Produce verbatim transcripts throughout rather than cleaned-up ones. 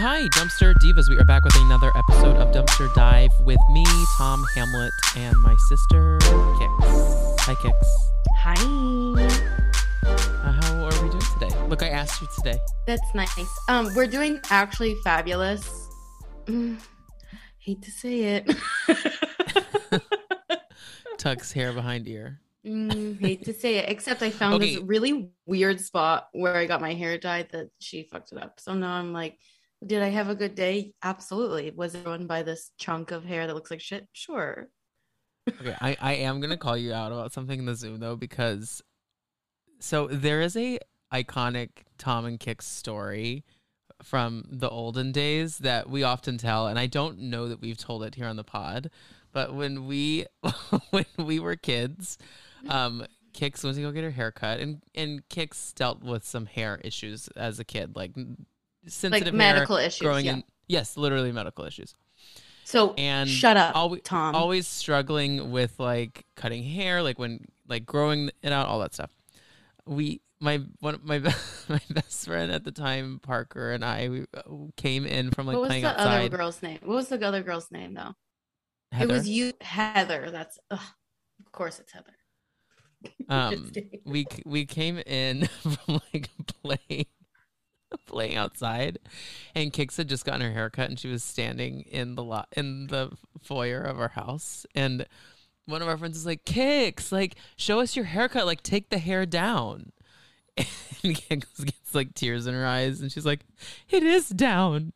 hi, Dumpster Divas. We are back with another episode of Dumpster Dive with me, Tom Hamlet, and my sister, Kix. Hi, Kix. Hi. Uh, how are we doing today? Look, I asked you today. That's nice. Um, we're doing actually fabulous. Mm, hate to say it. Tucks hair behind ear. Mm, hate to say it, except I found okay. this really weird spot where I got my hair dyed that she fucked it up. So now I'm like, did I have a good day? Absolutely. Was it ruined by this chunk of hair that looks like shit? Sure. Okay, I, I am going to call you out about something in the Zoom, though, because so there is a iconic Tom and Kix story from the olden days that we often tell, and I don't know that we've told it here on the pod, but when we when we were kids... Um, Kix went to go get her haircut, and and Kix dealt with some hair issues as a kid, like sensitive, like medical hair, issues. Growing yeah. in, yes, literally medical issues. So and shut up, al- Tom. Always struggling with like cutting hair, like when like growing it out, all that stuff. We my one my my best friend at the time, Parker, and I we came in from like what was playing the outside. Other girl's name? What was the other girl's name though? Heather. It was you, Heather. That's ugh, of course it's Heather. Um, we we came in from like playing playing outside, and Kix had just gotten her haircut, and she was standing in the lot in the foyer of our house. And one of our friends is like, "Kix, like show us your haircut, like take the hair down." And Kix gets like tears in her eyes, and she's like, "It is down,"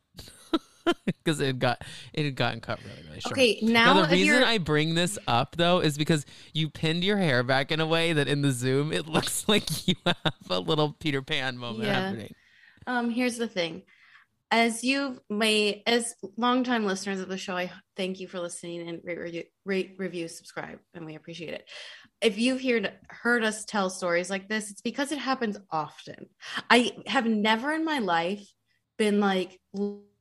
because it got it had gotten cut really really short. Okay, now, now the reason you're... I bring this up though is because you pinned your hair back in a way that in the Zoom it looks like you have a little Peter Pan moment yeah. happening. Um, here's the thing: as you may, as longtime listeners of the show, I thank you for listening and rate, review, rate, review, subscribe, and we appreciate it. If you've heard heard us tell stories like this, it's because it happens often. I have never in my life been like.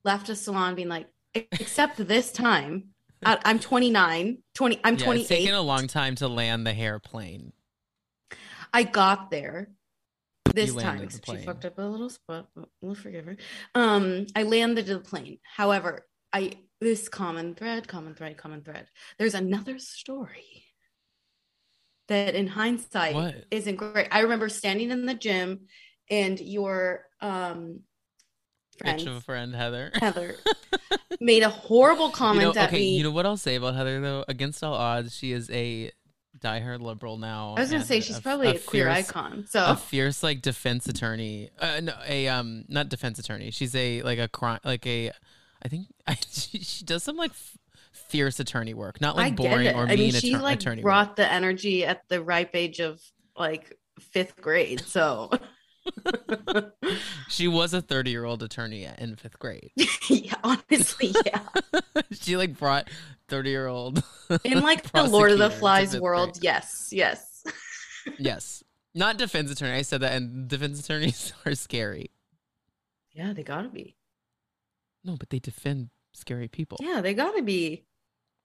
left a salon being like, except this time, I, I'm twenty-nine, twenty, I'm yeah, twenty-eight. It's taken a long time to land the hair plane. I got there this time. The she fucked up a little spot, but we'll forgive her. Um, I landed the plane. However, I this common thread, common thread, common thread. There's another story that in hindsight what? isn't great. I remember standing in the gym and your... um. Friends. Bitch of a friend, Heather. Heather made a horrible comment you know, at okay, me. You know what I'll say about Heather, though? Against all odds, she is a diehard liberal now. I was going to say, she's a, probably a, a queer fierce, icon. So a fierce, like, defense attorney. Uh, no, a um, not defense attorney. She's a, like, a crime, like a, I think I, she, she does some, like, f- fierce attorney work. Not, like, boring or mean attorney work. I mean, she, att- like, brought work. the energy at the ripe age of, like, fifth grade, so... She was a thirty-year-old attorney in fifth grade. Yeah, honestly, yeah. She like brought thirty-year-old in like the Lord of the Flies world. Grade. Yes, yes, yes. Not defense attorney. I said that, and defense attorneys are scary. Yeah, they gotta be. No, but they defend scary people. Yeah, they gotta be.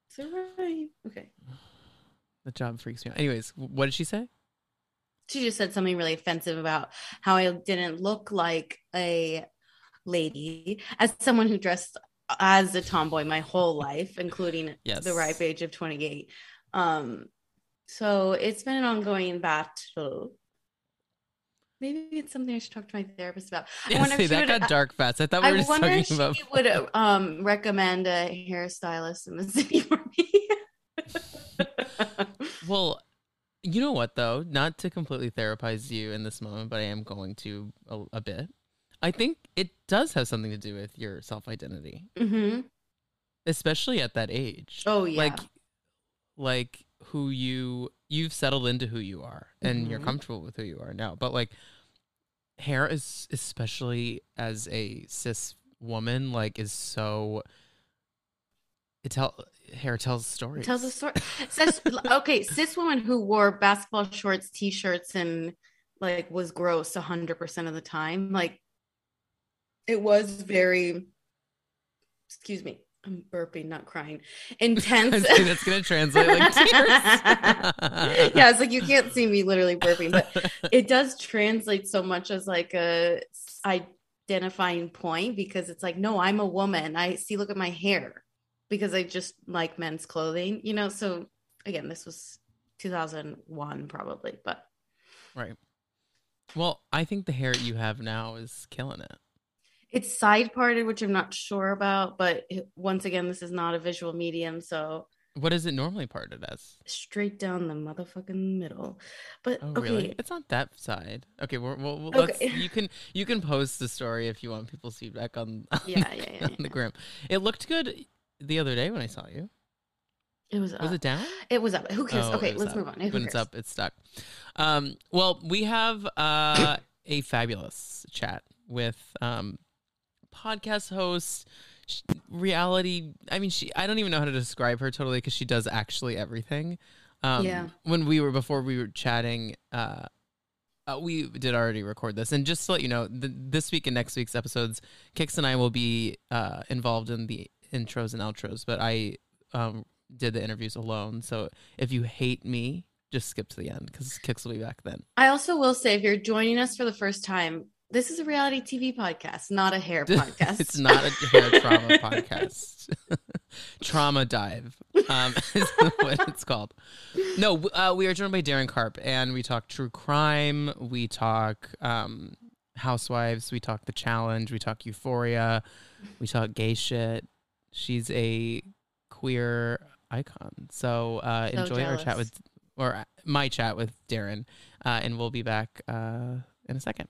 So right. Okay. The job freaks me out. Anyways, what did she say? She just said something really offensive about how I didn't look like a lady as someone who dressed as a tomboy my whole life, including yes. the ripe age of twenty-eight. Um, so it's been an ongoing battle. Maybe it's something I should talk to my therapist about. I yeah, wonder see, if she that would, got dark fast. I thought we were I just talking if about. I wonder she would um, recommend a hairstylist in the city for me. Well. You know what, though? Not to completely therapize you in this moment, but I am going to a, a bit. I think it does have something to do with your self-identity. Mm-hmm. Especially at that age. Oh, yeah. Like, like who you, you've settled into who you are, and mm-hmm. you're comfortable with who you are now. But, like, hair is, especially as a cis woman, like, is so... It tell hair tells stories. It tells a story. Cis, okay, cis woman who wore basketball shorts, t-shirts, and like was gross a hundred percent of the time. Like it was very. Excuse me, I'm burping, not crying. Intense. That's gonna translate like tears. Yeah, it's like you can't see me literally burping, but it does translate so much as like a I identifying point, because it's like, no, I'm a woman. I see, look at my hair, because I just like men's clothing, you know? So again, this was two thousand one probably, but. Right. Well, I think the hair you have now is killing it. It's side parted, which I'm not sure about, but once again, this is not a visual medium. So what is it normally parted as? Straight down the motherfucking middle. But oh, okay. Really? It's not that side. Okay, well, well let's, okay. you can you can post the story if you want people's feedback on, on yeah, the, yeah, yeah, on yeah. the gram. It looked good the other day when I saw you. It was up. Was it down? It was up. Who cares? Oh, okay, let's up. move on. Who when cares? It's up, it's stuck. Um, well, we have uh, a fabulous chat with um, podcast host, reality. I mean, she. I don't even know how to describe her totally, because she does actually everything. Um, yeah. When we were before we were chatting, uh, uh, we did already record this, and just to let you know, the, this week and next week's episodes, Kix and I will be uh, involved in the intros and outros, but I. Um, did the interviews alone. So if you hate me, just skip to the end, because Kix will be back then. I also will say, if you're joining us for the first time, this is a reality T V podcast, not a hair podcast. It's not a hair trauma podcast. Trauma dive um, is what it's called. No, uh, we are joined by Darren Karp, and we talk true crime. We talk um, housewives. We talk The Challenge. We talk Euphoria. We talk gay shit. She's a queer icon. So uh so enjoy jealous. our chat with or my chat with Darren, uh and we'll be back uh in a second.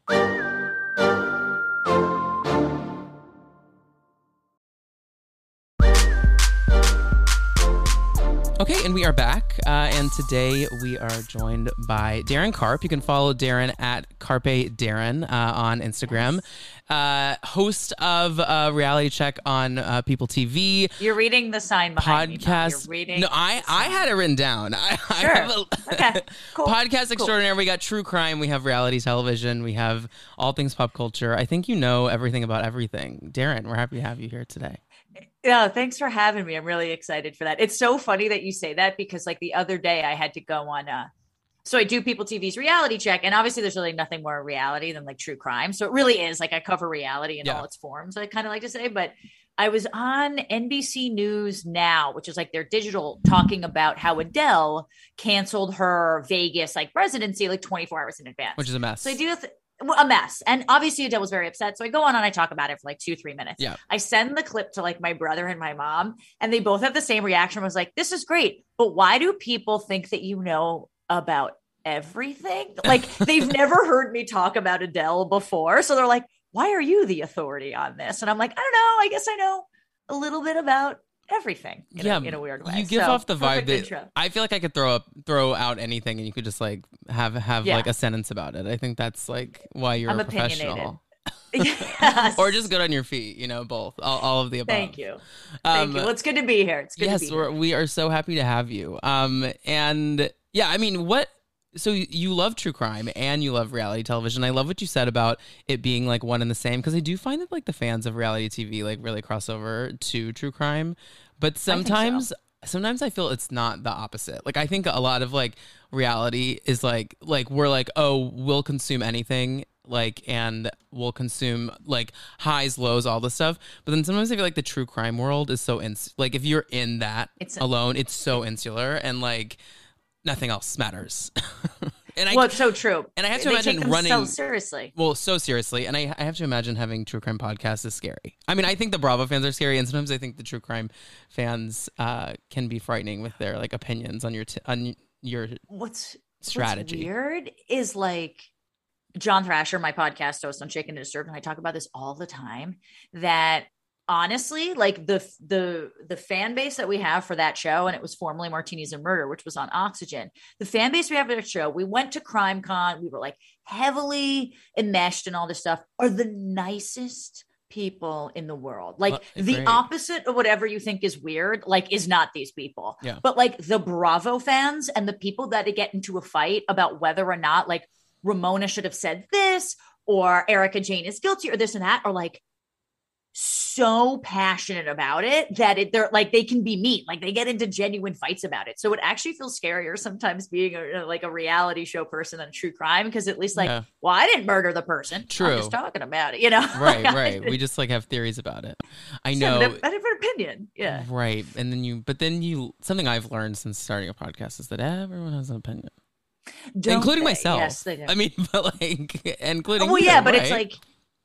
Okay, and we are back, uh and today we are joined by Darren Karp. You can follow Darren at CarpeDarren uh on Instagram. Yes. Uh, host of uh, Reality Check on uh, People T V. You're reading the sign behind podcast. Me. You're reading no, I, I had it written down. I, sure. I have a, okay. Cool. Podcast cool. Extraordinary. We got true crime. We have reality television. We have all things pop culture. I think you know everything about everything. Darren, we're happy to have you here today. Yeah, thanks for having me. I'm really excited for that. It's so funny that you say that, because like the other day I had to go on uh So I do People T V's Reality Check, and obviously there's really nothing more reality than like true crime. So it really is like I cover reality in yeah. all its forms, I kind of like to say. But I was on N B C News Now, which is like their digital, talking about how Adele canceled her Vegas like residency like twenty-four hours in advance, which is a mess. So I do this, a mess. And obviously Adele was very upset. So I go on and I talk about it for like two, three minutes. Yeah. I send the clip to like my brother and my mom, and they both have the same reaction. I was like, this is great, but why do people think that you know about everything? Like they've never heard me talk about Adele before. So they're like, why are you the authority on this? And I'm like, I don't know. I guess I know a little bit about everything in, yeah, a, in a weird way. You give so, off the vibe that intro. I feel like I could throw up, throw out anything and you could just like have, have yeah. like a sentence about it. I think that's like why you're I'm a professional. Yes. Or just good on your feet, you know, both, all, all of the above. Thank you. Thank um, you. Well, it's good to be here. It's good yes, to be here. Yes, we are so happy to have you. Um, and yeah, I mean, what, so you love true crime and you love reality television. I love what you said about it being like one and the same, because I do find that like the fans of reality T V like really cross over to true crime, but sometimes, I think so. sometimes I feel it's not the opposite. Like I think a lot of like reality is like, like we're like, oh, we'll consume anything. Like, and we'll consume like highs, lows, all this stuff. But then sometimes I feel like the true crime world is so ins- like if you're in that it's alone, a- it's so insular and like nothing else matters. and I, well, it's so true. And I have to they imagine take running so seriously. Well, so seriously. And I, I have to imagine having true crime podcasts is scary. I mean, I think the Bravo fans are scary, and sometimes I think the true crime fans uh, can be frightening with their like opinions on your t- on your what's strategy. What's weird is like. John Thrasher, my podcast host on Shaken and Disturbed, and I talk about this all the time, that honestly, like the, the, the fan base that we have for that show, and it was formerly Martinis and Murder, which was on Oxygen, the fan base we have for that show, we went to Crime Con, we were like heavily enmeshed in all this stuff, are the nicest people in the world. Like well, the great. opposite of whatever you think is weird, like is not these people, yeah. but like the Bravo fans and the people that get into a fight about whether or not like Ramona should have said this, or Erica Jane is guilty, or this and that, or like so passionate about it that it, they're like, they can be mean, like they get into genuine fights about it. So it actually feels scarier sometimes being a, like a reality show person than true crime, because at least like, yeah. well, I didn't murder the person. True. I'm just talking about it, you know? Right, like, right. I, we just like have theories about it. I know. I have an opinion. Yeah. Right. And then you, but then you, something I've learned since starting a podcast is that everyone has an opinion. Don't including they? myself. Yes, they do. I mean, but like, including well, you, yeah, but right? it's like,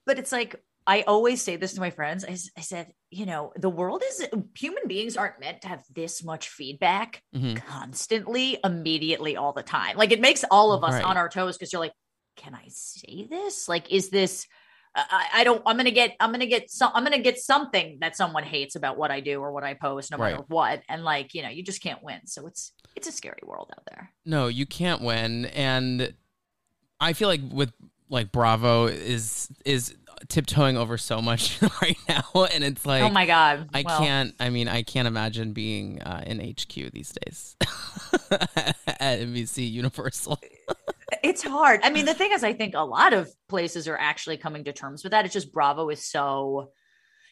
but it's like, I always say this to my friends. I, I said, you know, the world is, human beings aren't meant to have this much feedback mm-hmm. constantly, immediately, all the time. Like it makes all of us right. on our toes, because you're like, can I say this? Like, is this, I, I don't, I'm going to get, I'm going to get, so, I'm going to get something that someone hates about what I do or what I post, no right. matter what. And like, you know, you just can't win. So it's, it's a scary world out there. No, you can't win. And I feel like with like Bravo is, is, tiptoeing over so much right now, and it's like, oh my god, I well, can't I mean I can't imagine being uh, in H Q these days at N B C Universal. It's hard. I mean, the thing is, I think a lot of places are actually coming to terms with that. It's just Bravo is so,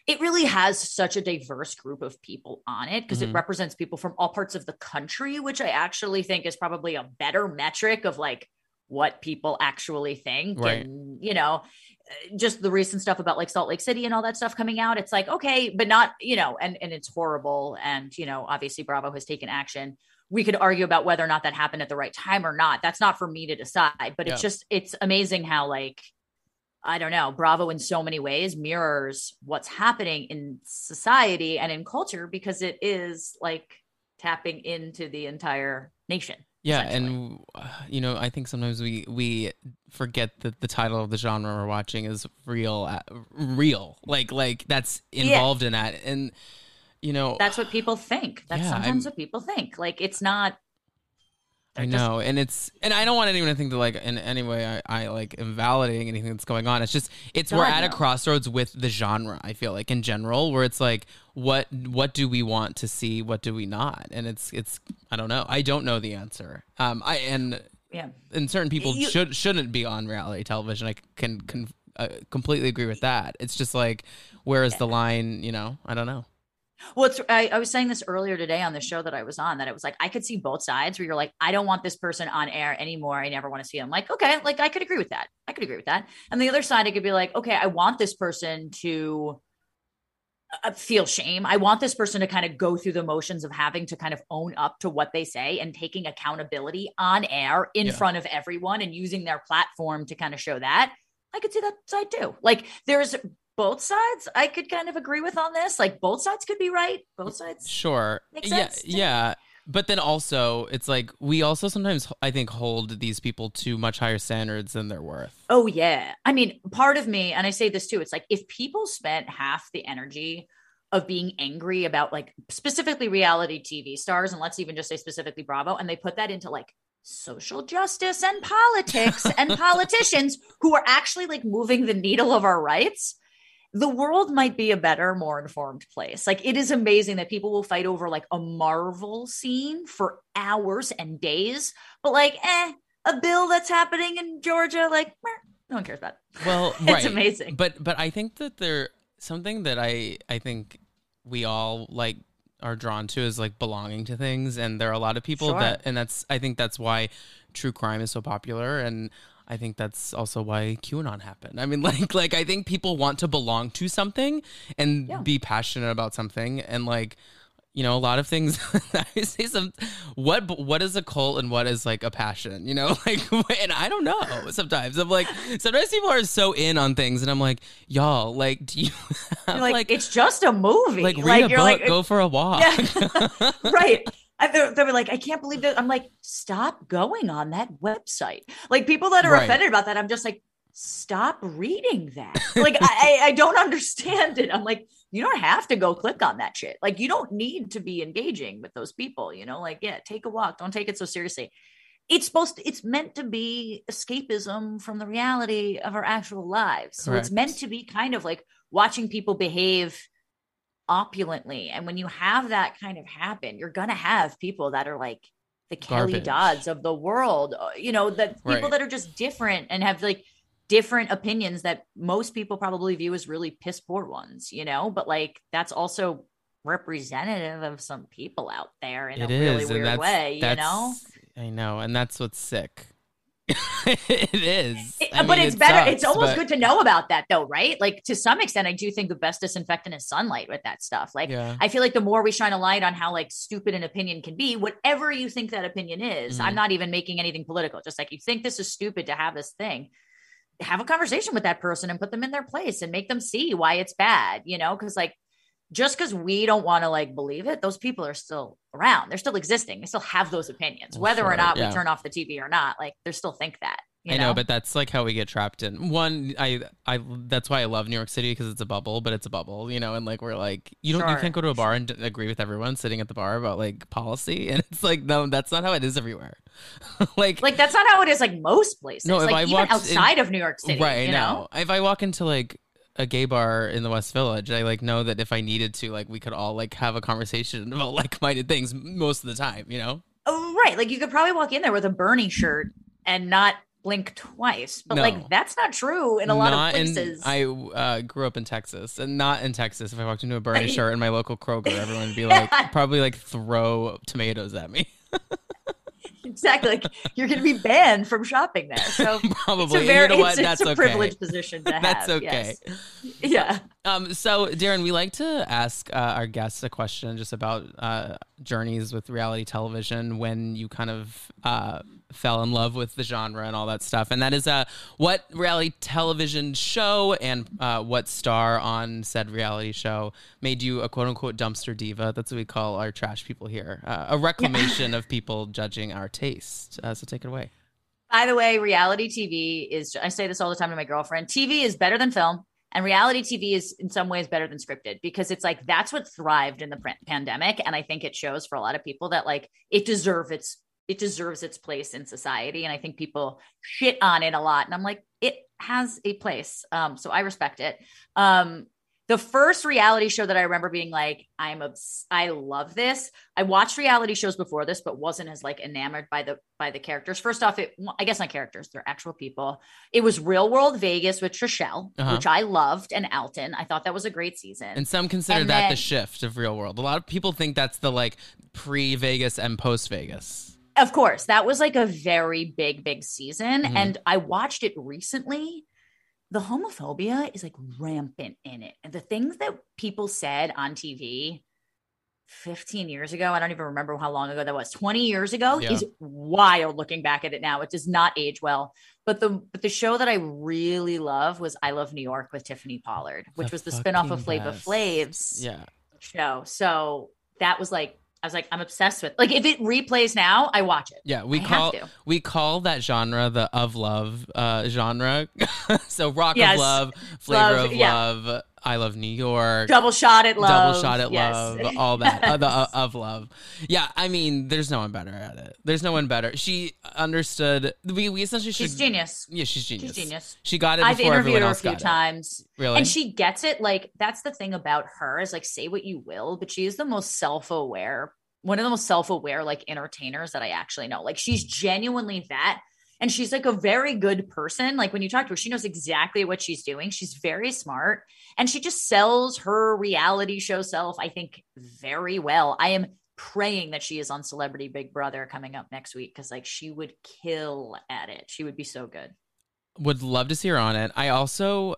it really has such a diverse group of people on it, because mm-hmm. it represents people from all parts of the country, which I actually think is probably a better metric of like what people actually think. Right. And you know, just the recent stuff about like Salt Lake City and all that stuff coming out, it's like, okay, but not, you know, and, and it's horrible. And, you know, obviously Bravo has taken action. We could argue about whether or not that happened at the right time or not. That's not for me to decide, but yeah. it's just, it's amazing how like, I don't know, Bravo in so many ways mirrors what's happening in society and in culture, because it is like tapping into the entire nation. Yeah. And, uh, you know, I think sometimes we we forget that the title of the genre we're watching is real, uh, real, like like that's involved yeah. in that. And, you know, that's what people think. That's yeah, sometimes I'm, what people think. Like, it's not. I know. Just, and it's and I don't want anyone to think that like in any way I, I like invalidating anything that's going on. It's just it's God, we're at no. a crossroads with the genre, I feel like, in general, where it's like, what what do we want to see? What do we not? And it's it's I don't know. I don't know the answer. Um, I and yeah. and certain people you, should shouldn't be on reality television. I can, can uh, completely agree with that. It's just like, where is yeah. the line? You know, I don't know. Well, it's, I, I was saying this earlier today on the show that I was on, that it was like, I could see both sides where you're like, I don't want this person on air anymore. I never want to see them. Like, okay, like I could agree with that. I could agree with that. And the other side, I could be like, okay, I want this person to feel shame. I want this person to kind of go through the motions of having to kind of own up to what they say and taking accountability on air in yeah. front of everyone and using their platform to kind of show that. I could see that side too. Like there's both sides I could kind of agree with on this. Like both sides could be right. Both sides. Sure. Make sense yeah. Yeah. But then also it's like, we also sometimes I think hold these people to much higher standards than they're worth. Oh yeah. I mean, part of me, and I say this too, it's like, if people spent half the energy of being angry about like specifically reality T V stars, and let's even just say specifically Bravo, and they put that into like social justice and politics and politicians who are actually like moving the needle of our rights, the world might be a better, more informed place. Like it is amazing that people will fight over like a Marvel scene for hours and days, but like, eh, a bill that's happening in Georgia, like no one cares about it. Well, it's right. amazing. But, but I think that there something that I, I think we all like are drawn to is like belonging to things. And there are a lot of people sure. that, and that's, I think that's why true crime is so popular. And I think that's also why QAnon happened. I mean, like, like I think people want to belong to something and yeah. be passionate about something. And like, you know, a lot of things, I say some, what, what is a cult and what is like a passion, you know, like, and I don't know sometimes. I'm like, sometimes people are so in on things and I'm like, y'all, like, do you have, like, like, it's just a movie. Like, read like, a you're book, like, go for a walk. Yeah. Right. They're, they're like, I can't believe that. I'm like, stop going on that website. Like people that are right. offended about that, I'm just like, stop reading that. Like, I, I don't understand it. I'm like, you don't have to go click on that shit. Like you don't need to be engaging with those people, you know, like, yeah, take a walk. Don't take it so seriously. It's supposed to, it's meant to be escapism from the reality of our actual lives. So Correct. It's meant to be kind of like watching people behave opulently, and when you have that kind of happen, you're gonna have people that are like the Kelly Dodds of the world, you know, the people right. that are just different and have like different opinions that most people probably view as really piss poor ones, you know, but like, that's also representative of some people out there in it a is, really weird that's, way, that's, you know? I know. And that's what's sick. It is. It, but mean, it's it better. Sucks, it's almost but... good to know about that though, right? Like to some extent, I do think the best disinfectant is sunlight with that stuff. Like yeah. I feel like the more we shine a light on how like stupid an opinion can be, whatever you think that opinion is, mm-hmm. I'm not even making anything political. Just like you think this is stupid to have this thing. Have a conversation with that person and put them in their place and make them see why it's bad, you know, because like just because we don't want to like believe it, those people are still around. They're still existing. They still have those opinions, whether sure, or not yeah. we turn off the T V or not. Like they still think that. You I know? know, but that's like how we get trapped in one. I, I, that's why I love New York City because it's a bubble, but it's a bubble, you know. And like we're like, you don't, sure. you can't go to a bar and d- agree with everyone sitting at the bar about like policy. And it's like, no, that's not how it is everywhere. like, like that's not how it is. Like most places, no, like I even outside in, of New York City, right? You know? Now, if I walk into like a gay bar in the West Village, I like know that if I needed to, like we could all like have a conversation about like-minded things most of the time, you know. Oh, right. Like you could probably walk in there with a Bernie shirt and not blink twice, but no. like that's not true in a lot not of places. In, I uh, grew up in Texas, and not in Texas. If I walked into a Bernie shirt in my local Kroger, everyone would be like, probably like throw tomatoes at me. Exactly. Like you're going to be banned from shopping there. So probably it's a, very, you know what? It's, That's it's a okay. privileged position to have. That's okay. Yes. Yeah. Um. So Darren, we like to ask uh, our guests a question just about uh, journeys with reality television, when you kind of uh, fell in love with the genre and all that stuff. And that is uh, what reality television show and uh, what star on said reality show made you a quote unquote dumpster diva. That's what we call our trash people here. Uh, a reclamation yeah. of people judging our taste. Uh, so take it away. By the way, reality T V is, I say this all the time to my girlfriend, T V is better than film. And reality T V is in some ways better than scripted, because it's like, that's what thrived in the pandemic. And I think it shows for a lot of people that like, it deserves its, it deserves its place in society. And I think people shit on it a lot. And I'm like, it has a place. Um, so I respect it. Um, the first reality show that I remember being like, I'm, obs- I love this. I watched reality shows before this, but wasn't as like enamored by the, by the characters. First off, it, I guess not characters, they're actual people. It was Real World Vegas with Trishelle, uh-huh. which I loved, and Alton. I thought that was a great season. And some consider and that then, the shift of Real World. A lot of people think that's the like pre-Vegas and post-Vegas. Of course, that was like a very big, big season. Mm-hmm. And I watched it recently. The homophobia is like rampant in it. And the things that people said on T V fifteen years ago, I don't even remember how long ago that was, twenty years ago yeah. is wild looking back at it now. It does not age well. But the but the show that I really love was I Love New York with Tiffany Pollard, which the was the spinoff of Flavor Flav's yeah. show. So that was like, I was like, I'm obsessed with, like, if it replays now, I watch it. Yeah, we I call we call that genre the of love uh, genre. So rock yes. of love, flavor love, of yeah. love, I Love New York, double shot at love, double shot at yes. love, all that yes. uh, the, uh, of love. Yeah, I mean, there's no one better at it. There's no one better. She understood. We we essentially should, she's genius. Yeah, she's genius. She's genius. She got it. I've before interviewed her a few times. It. Really, and she gets it. Like that's the thing about her is like say what you will, but she is the most self-aware, one of the most self-aware like entertainers that I actually know. Like she's genuinely that. And she's like a very good person. Like when you talk to her, she knows exactly what she's doing. She's very smart, and she just sells her reality show self, I think, very well. I am praying that she is on Celebrity Big Brother coming up next week, because like she would kill at it. She would be so good. Would love to see her on it. I also...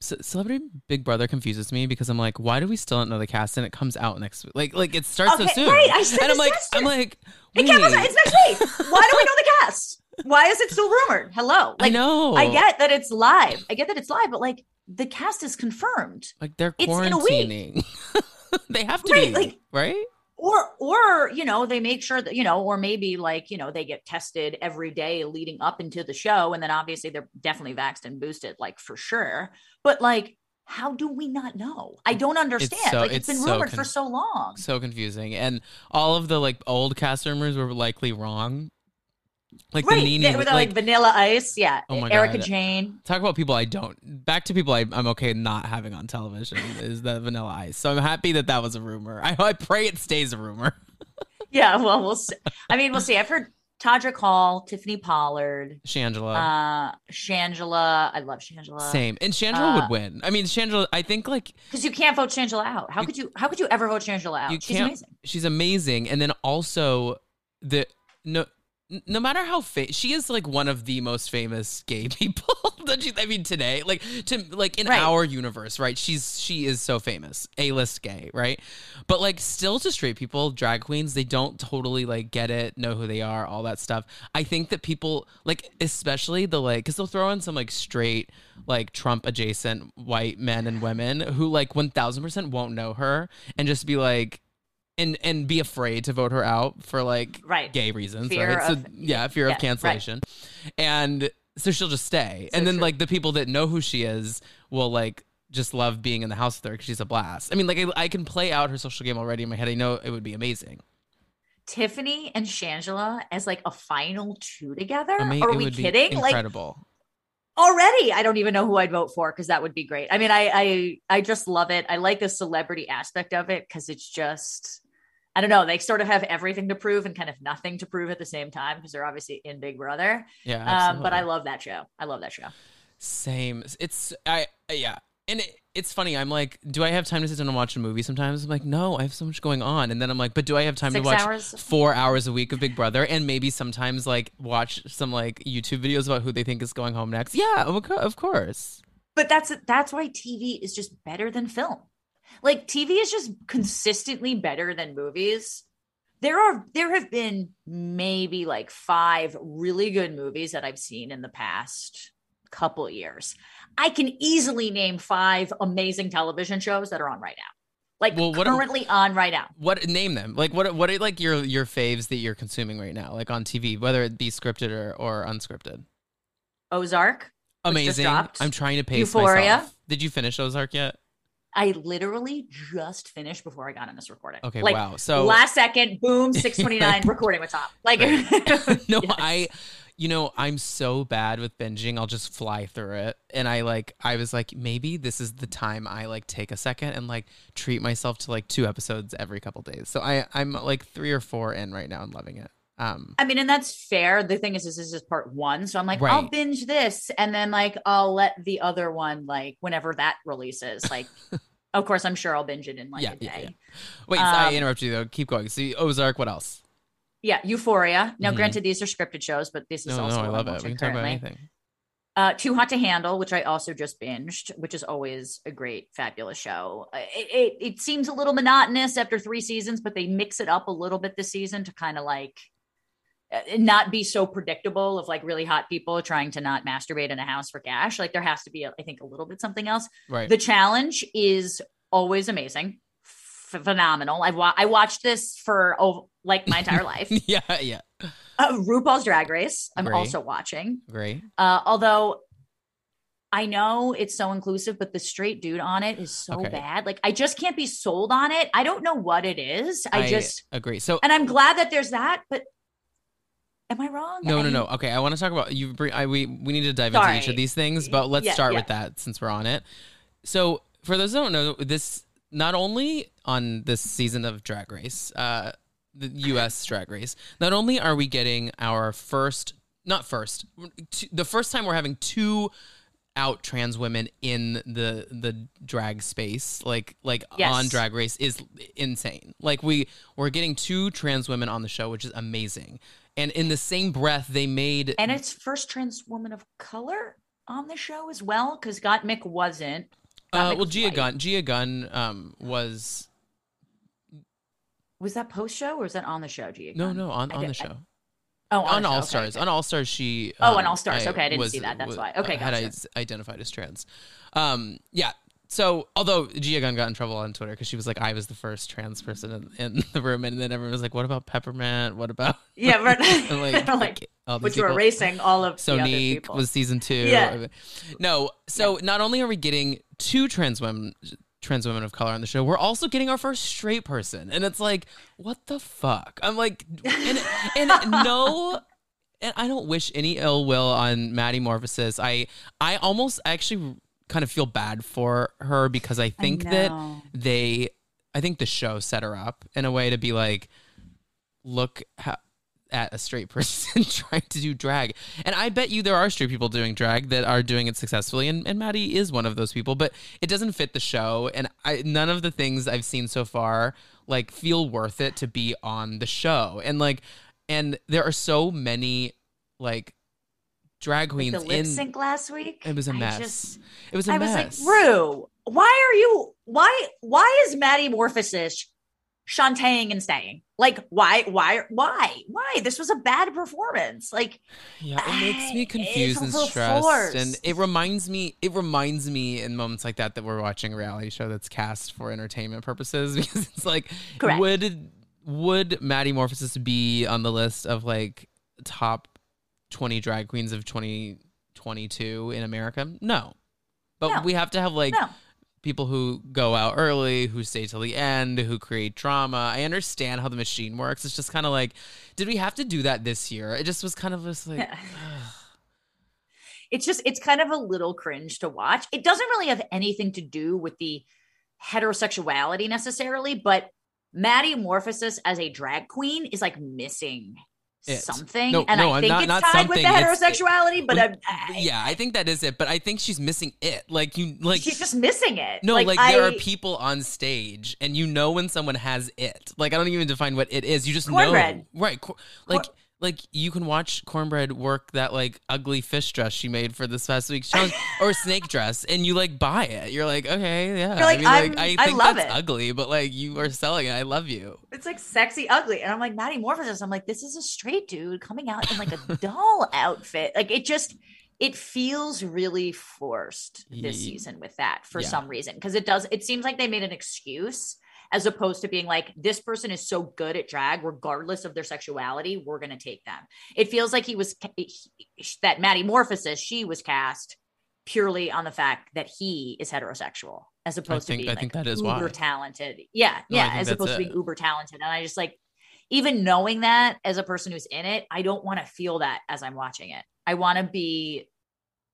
So Celebrity Big Brother confuses me, because I'm like, why do we still not know the cast? And it comes out next week. Like, like it starts okay, so soon. Right, I said and I'm like, I'm like, it can't, it's next week. Why do we know the cast? Why is it still rumored? Hello, like, I know. I get that it's live. I get that it's live, but like the cast is confirmed. Like they're quarantining. It's in a week. They have to right, be like, right. Or, or, you know, they make sure that, you know, or maybe like, you know, they get tested every day leading up into the show. And then obviously they're definitely vaxxed and boosted, like for sure. But like, how do we not know? I don't understand. It's so, like it's, it's been so rumored con- for so long. So confusing. And all of the like old cast rumors were likely wrong. Like right. the Nene, they, with like, like Vanilla Ice, yeah. Oh my Erica God. Jane. Talk about people I don't. Back to people I, I'm okay not having on television is the Vanilla Ice. So I'm happy that that was a rumor. I, I pray it stays a rumor. Yeah, well, we'll see. I mean, we'll see. I've heard Todrick Hall, Tiffany Pollard, Shangela, uh, Shangela. I love Shangela. Same, and Shangela uh, would win. I mean, Shangela. I think like because you can't vote Shangela out. How you, could you? How could you ever vote Shangela out? You she's can't, amazing. She's amazing, and then also the no, no matter how fa- she is, like one of the most famous gay people. That she, I mean, today, like to like in right. our universe, right? She's she is so famous, A-list gay, right? But like, still to straight people, drag queens, they don't totally like get it, know who they are, all that stuff. I think that people like, especially the like, because they'll throw in some like straight, like Trump adjacent white men and women who like one thousand percent won't know her and just be like. And and be afraid to vote her out for like right. gay reasons, fear right? Of, so yeah, fear yeah, of cancellation, right. And so she'll just stay. So and then true. Like the people that know who she is will like just love being in the house with her because she's a blast. I mean, like I, I can play out her social game already in my head. I know it would be amazing. Tiffany and Shangela as like a final two together. I mean, are we kidding? Incredible. Like, already, I don't even know who I'd vote for because that would be great. I mean, I I I just love it. I like the celebrity aspect of it because it's just. I don't know. They sort of have everything to prove and kind of nothing to prove at the same time because they're obviously in Big Brother. Yeah, absolutely. Um, but I love that show. I love that show. Same. It's I yeah, and it, it's funny. I'm like, do I have time to sit down and watch a movie? Sometimes I'm like, no, I have so much going on, and then I'm like, but do I have time Six to watch hours? four hours a week of Big Brother? And maybe sometimes like watch some like YouTube videos about who they think is going home next. Yeah, of course. But that's that's why T V is just better than film. Like T V is just consistently better than movies. There are, there have been maybe like five really good movies that I've seen in the past couple years. I can easily name five amazing television shows that are on right now. Like well, what currently are, on right now. What name them? Like what, what are like your, your faves that you're consuming right now? Like on T V, whether it be scripted or, or unscripted. Ozark. Amazing. I'm trying to pace Euphoria. Myself. Did you finish Ozark yet? I literally just finished before I got on this recording. Okay, like, wow. So last second, boom, six twenty-nine, recording with Tom. Like, no, yes. I, you know, I'm so bad with binging. I'll just fly through it. And I like, I was like, maybe this is the time I like take a second and like treat myself to like two episodes every couple days. So I, I'm like three or four in right now and loving it. Um, I mean, and that's fair. The thing is, is this is part one. So I'm like, right. I'll binge this. And then like, I'll let the other one, like whenever that releases, like, of course, I'm sure I'll binge it in like yeah, a day. Yeah, yeah. Wait, um, so I interrupted you though. Keep going. So Ozark, what else? Yeah, Euphoria. Now, mm-hmm. granted, these are scripted shows, but this is no, also no, I love it. We can talk about anything. Uh, Too Hot to Handle, which I also just binged, which is always a great, fabulous show. It, it, it seems a little monotonous after three seasons, but they mix it up a little bit this season to kind of like not be so predictable of like really hot people trying to not masturbate in a house for cash. Like there has to be, I think, a little bit something else. Right. The Challenge is always amazing. F- phenomenal. I've wa- I watched this for oh, like my entire life. Yeah. Yeah. Uh, RuPaul's Drag Race. I'm Great. also watching. Great. Uh, although I know it's so inclusive, but the straight dude on it is so okay. bad. Like I just can't be sold on it. I don't know what it is. I, I just agree. So, and I'm glad that there's that, but am I wrong? No, I, no, no. Okay, I want to talk about you. I, we we need to dive sorry. into each of these things, but let's yeah, start yeah. with that since we're on it. So, for those who don't know, this not only on this season of Drag Race, uh, the U S Drag Race, not only are we getting our first, not first, t- the first time we're having two out trans women in the the drag space, like like yes. on Drag Race, is insane. Like we we're getting two trans women on the show, which is amazing. And in the same breath, they made... And it's first trans woman of color on the show as well, because Gottmik wasn't. Gottmik uh, well, was Gia Gunn, Gia Gunn um, was... Was that post-show or was that on the show, Gia Gunn? No, no, on, on did, the show. I, oh, on, on All okay, Stars. Okay. On All Stars, she... Um, oh, on All Stars. I, okay, I didn't was, see that. That's was, why. Okay, gotcha. Had I identified as trans. Um, yeah. So, although Gia Gunn got in trouble on Twitter because she was like, I was the first trans person in, in the room. And then everyone was like, what about Peppermint? What about... Yeah, but... and like, like, all which were erasing all of Sonique the other people. Was season two. Yeah. No, so yeah. not only are we getting two trans women trans women of color on the show, we're also getting our first straight person. And it's like, what the fuck? I'm like... And, and no... And I don't wish any ill will on Maddie Morphosis. I, I almost actually... kind of feel bad for her because I think I that they, I think the show set her up in a way to be like, look, how, at a straight person trying to do drag. And I bet you there are straight people doing drag that are doing it successfully. And, and Maddie is one of those people, but it doesn't fit the show. And I, none of the things I've seen so far, like, feel worth it to be on the show. And like, and there are so many like drag queens. Like the lip sync in, last week. It was a mess. Just, it was a I mess. I was like, Rue, why are you, why, why is Maddie Morphosis Shantaeing and staying? Like, why, why, why, why? This was a bad performance. Like, yeah, it makes me confused and stressed. Force. And it reminds me, it reminds me in moments like that that we're watching a reality show that's cast for entertainment purposes, because it's like, correct, would would Maddie Morphosis be on the list of like top twenty drag queens of twenty twenty-two in America? No, but no. we have to have like. No. People who go out early, who stay till the end, who create drama. I understand how the machine works. It's just kind of like, did we have to do that this year? It just was kind of just like, yeah. It's just, it's kind of a little cringe to watch. It doesn't really have anything to do with the heterosexuality necessarily, but Maddie Morphosis as a drag queen is like missing It. something no, and no, I think not, it's not tied something. with the heterosexuality, it's, but I, I, yeah, I think that is it. But I think she's missing it. Like you, like she's just missing it. No, like, like I, there are people on stage, and you know when someone has it. Like I don't even define what it is. You just Cornbread. know, right? Cor- like. Cor- Like, you can watch Cornbread work that, like, ugly fish dress she made for this past week's challenge, or snake dress, and you, like, buy it. You're like, okay, yeah. You're like, I mean, like, I think I love that's it. ugly, but, like, you are selling it. I love you. It's, like, sexy, ugly. And I'm like, Maddie Morphosis, I'm like, this is a straight dude coming out in, like, a doll outfit. Like, it just, it feels really forced this yeah. season with that for yeah. some reason. Because it does, it seems like they made an excuse, as opposed to being like, this person is so good at drag, regardless of their sexuality, we're going to take them. It feels like he was, he, that Maddie Morphosis, she was cast purely on the fact that he is heterosexual, as opposed think, to being I like uber why. talented. Yeah, no, yeah, as opposed it. to being uber talented. And I just like, even knowing that as a person who's in it, I don't want to feel that as I'm watching it. I want to be,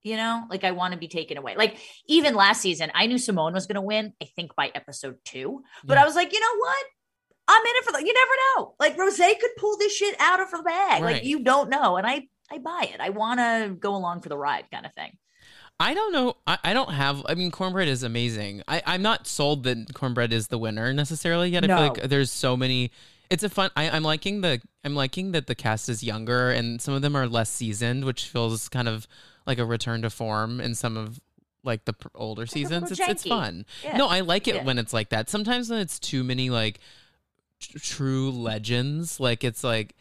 you know, like I want to be taken away. Like even last season, I knew Simone was going to win, I think by episode two, but yeah. I was like, you know what? I'm in it for the, you never know. Like Rosé could pull this shit out of her bag. Right. Like you don't know. And I, I buy it. I want to go along for the ride kind of thing. I don't know. I, I don't have, I mean, Cornbread is amazing. I, I'm not sold that Cornbread is the winner necessarily yet. I no. feel like there's so many, it's a fun, I, I'm liking the, I'm liking that the cast is younger and some of them are less seasoned, which feels kind of like a return to form in some of like the older seasons. It's, it's fun. Yeah. No, I like it yeah. when it's like that. Sometimes when it's too many like t- true legends, like it's like,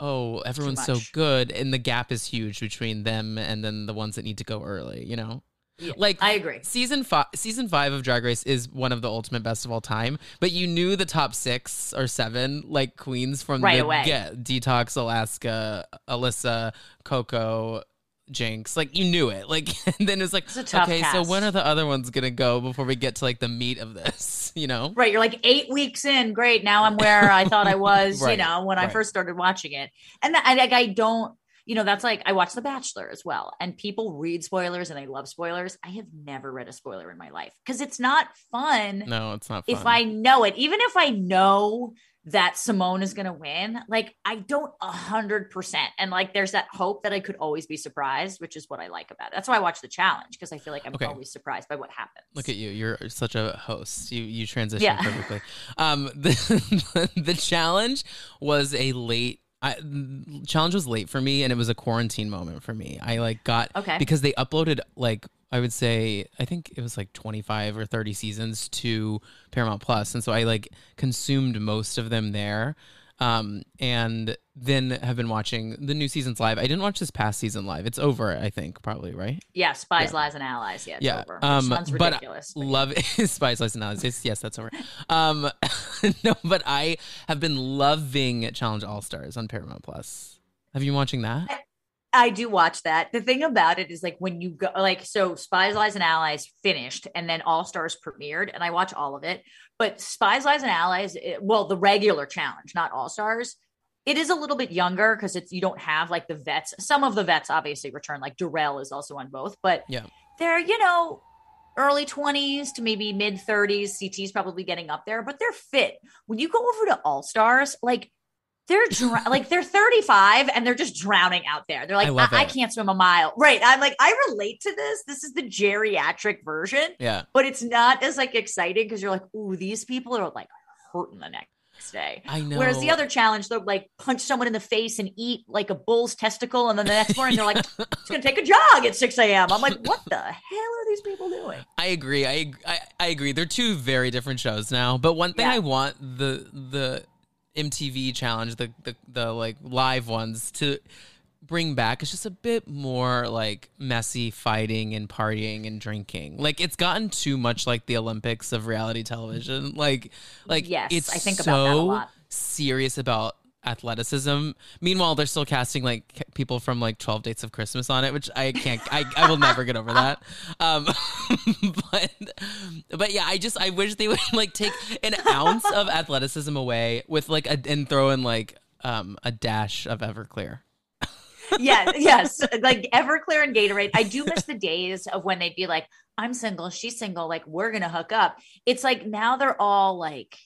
oh, everyone's so good. And the gap is huge between them and then the ones that need to go early, you know? Yeah, like I agree. Season five, season five of Drag Race is one of the ultimate best of all time. But you knew the top six or seven, like queens from right the away. Get Detox, Alaska, Alyssa, Coco, Jinx, like you knew it, like, and then it's like, it's okay, cast. So when are the other ones gonna go before we get to like the meat of this, you know? Right, you're like eight weeks in, great, now I'm where I thought I was, right, you know, when right. I first started watching it, and that, I, like, I don't, you know, that's like, I watch The Bachelor as well, and people read spoilers and they love spoilers. I have never read a spoiler in my life because it's not fun. No, it's not fun. If I know it, even if I know that Simone is going to win, like I don't a hundred percent. And like, there's that hope that I could always be surprised, which is what I like about it. That's why I watch The Challenge. Cause I feel like I'm okay. always surprised by what happens. Look at you. You're such a host. You, you transition yeah. perfectly. Um, the, the challenge was a late, I, challenge was late for me. And it was a quarantine moment for me. I like got, okay. because they uploaded like, I would say, I think it was like twenty-five or thirty seasons to Paramount Plus. And so I like consumed most of them there. Um, and then have been watching the new seasons live. I didn't watch this past season live. It's over, I think, probably, right? Yeah, Spies, yeah. Lies, and Allies. Yeah, it's yeah. over. Um, sounds ridiculous. But but love it. Spies, Lies, and Allies. It's, yes, that's over. Um, no, but I have been loving Challenge All Stars on Paramount Plus. Have you been watching that? I- I do watch that. The thing about it is like when you go, like, so Spies, Lies, and Allies finished and then All Stars premiered and I watch all of it, but Spies, Lies, and Allies, it, well, the regular challenge, not All Stars. It is a little bit younger because it's, you don't have like the vets. Some of the vets obviously return, like Darrell is also on both, but yeah. they're, you know, early twenties to maybe mid thirties. C T's probably getting up there, but they're fit. When you go over to All Stars, like they're dr- like they're thirty-five and they're just drowning out there. They're like, I, I-, I can't swim a mile. Right. I'm like, I relate to this. This is the geriatric version. Yeah. But it's not as like exciting because you're like, ooh, these people are like hurting the next day. I know. Whereas the other challenge, they'll like punch someone in the face and eat like a bull's testicle, and then the next morning they're like, it's gonna take a jog at six a.m. I'm like, what the hell are these people doing? I agree. I I, I agree. They're two very different shows now. But one thing yeah. I want the the M T V challenge, the, the the like live ones to bring back is just a bit more like messy fighting and partying and drinking. Like it's gotten too much like the Olympics of reality television. Like like yes, it's I think so about that a lot. Serious about athleticism. Meanwhile, they're still casting like people from like twelve Dates of Christmas on it, which I can't I, I will never get over that. Um but but yeah, I just I wish they would like take an ounce of athleticism away with like a, and throw in like um a dash of Everclear. Yeah, yes. Like Everclear and Gatorade. I do miss the days of when they'd be like, I'm single, she's single, like we're going to hook up. It's like now they're all like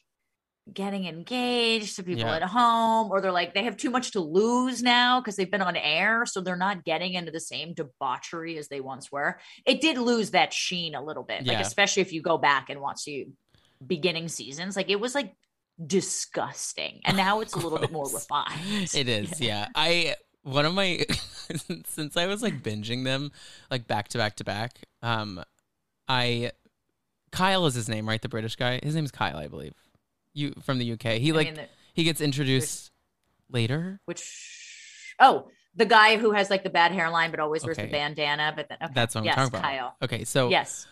getting engaged to people yeah. at home, or they're like, they have too much to lose now because they've been on air. So they're not getting into the same debauchery as they once were. It did lose that sheen a little bit, yeah. like especially if you go back and watch the beginning seasons, like it was like disgusting. And now it's a little bit more refined. It is. Yeah. yeah. I, One of my, since I was like binging them, like back to back to back, um, I, Kyle is his name, right? The British guy. His name is Kyle, I believe. You from the U K. He like, I mean, the, he gets introduced later. Which, oh, the guy who has like the bad hairline, but always okay. wears the bandana. But then, okay. That's what I'm yes, talking about. Kyle. Okay. So, yes.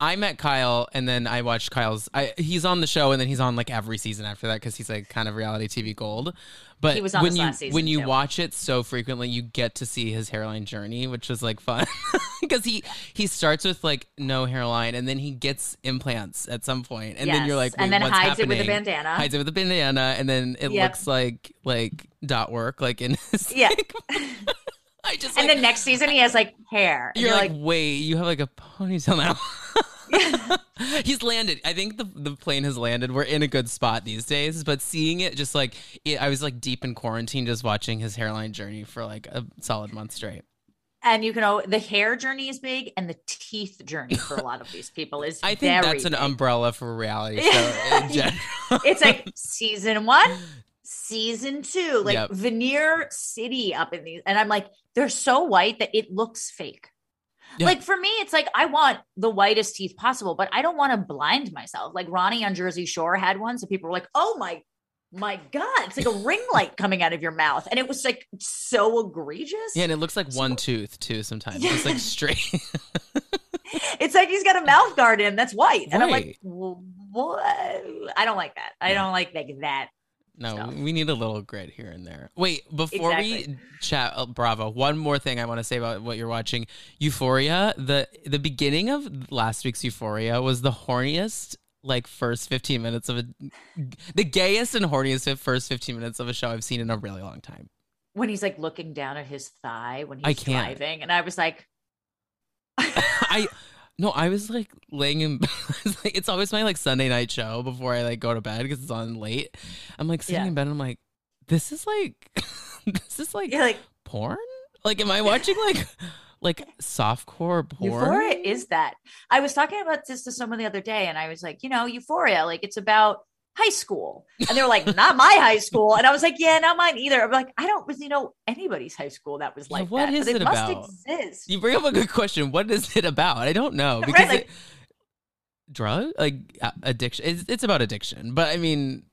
I met Kyle and then I watched Kyle's, I, he's on the show and then he's on like every season after that because he's like kind of reality T V gold. But he was on when, this you, last season when you too. watch it so frequently, you get to see his hairline journey, which is like fun because he, he starts with like no hairline and then he gets implants at some point. And yes. then you're like, and then what's hides happening? it with a bandana, hides it with a bandana. And then it yep. looks like, like dot work, like in his yeah. like, I just and like, the next season he has like hair. And you're, you're like, like, wait, you have like a ponytail now. Yeah. He's landed. I think the the plane has landed. We're in a good spot these days. But seeing it, just like it, I was like deep in quarantine, just watching his hairline journey for like a solid month straight. And you can, oh, the hair journey is big, and the teeth journey for a lot of these people is. I think very that's an big. umbrella for reality show in general. It's like season one, season two, like yep. Veneer City up in these, and I'm like, they're so white that it looks fake. Yeah. Like for me, it's like, I want the whitest teeth possible, but I don't want to blind myself. Like Ronnie on Jersey Shore had one. So people were like, oh my, my God, it's like a ring light coming out of your mouth. And it was like so egregious. Yeah. And it looks like so- one tooth too. Sometimes yeah. it's like straight. It's like, he's got a mouth guard in that's white. And right. I'm like, what? I don't like that. I yeah. don't like, like that. No, stuff. We need a little grit here and there. Wait, before exactly. we chat, oh, Bravo, one more thing I want to say about what you're watching. Euphoria, the the beginning of last week's Euphoria was the horniest, like, first fifteen minutes of a... the gayest and horniest first fifteen minutes of a show I've seen in a really long time. When he's, like, looking down at his thigh when he's driving. And I was like... I... No, I was like laying in like, it's always my like Sunday night show before I like go to bed because it's on late. I'm like sitting yeah. in bed and I'm like, this is like this is like, like porn? Like am I watching like like softcore porn? Euphoria is that. I was talking about this to someone the other day and I was like, you know, Euphoria, like it's about high school. And they were like, not my high school. And I was like, yeah, not mine either. I'm like, I don't really know anybody's high school that was like yeah, what that. Is it, it about? Must exist. You bring up a good question. What is it about? I don't know. Because right, like, it, drug, like addiction. It's, it's about addiction. But I mean.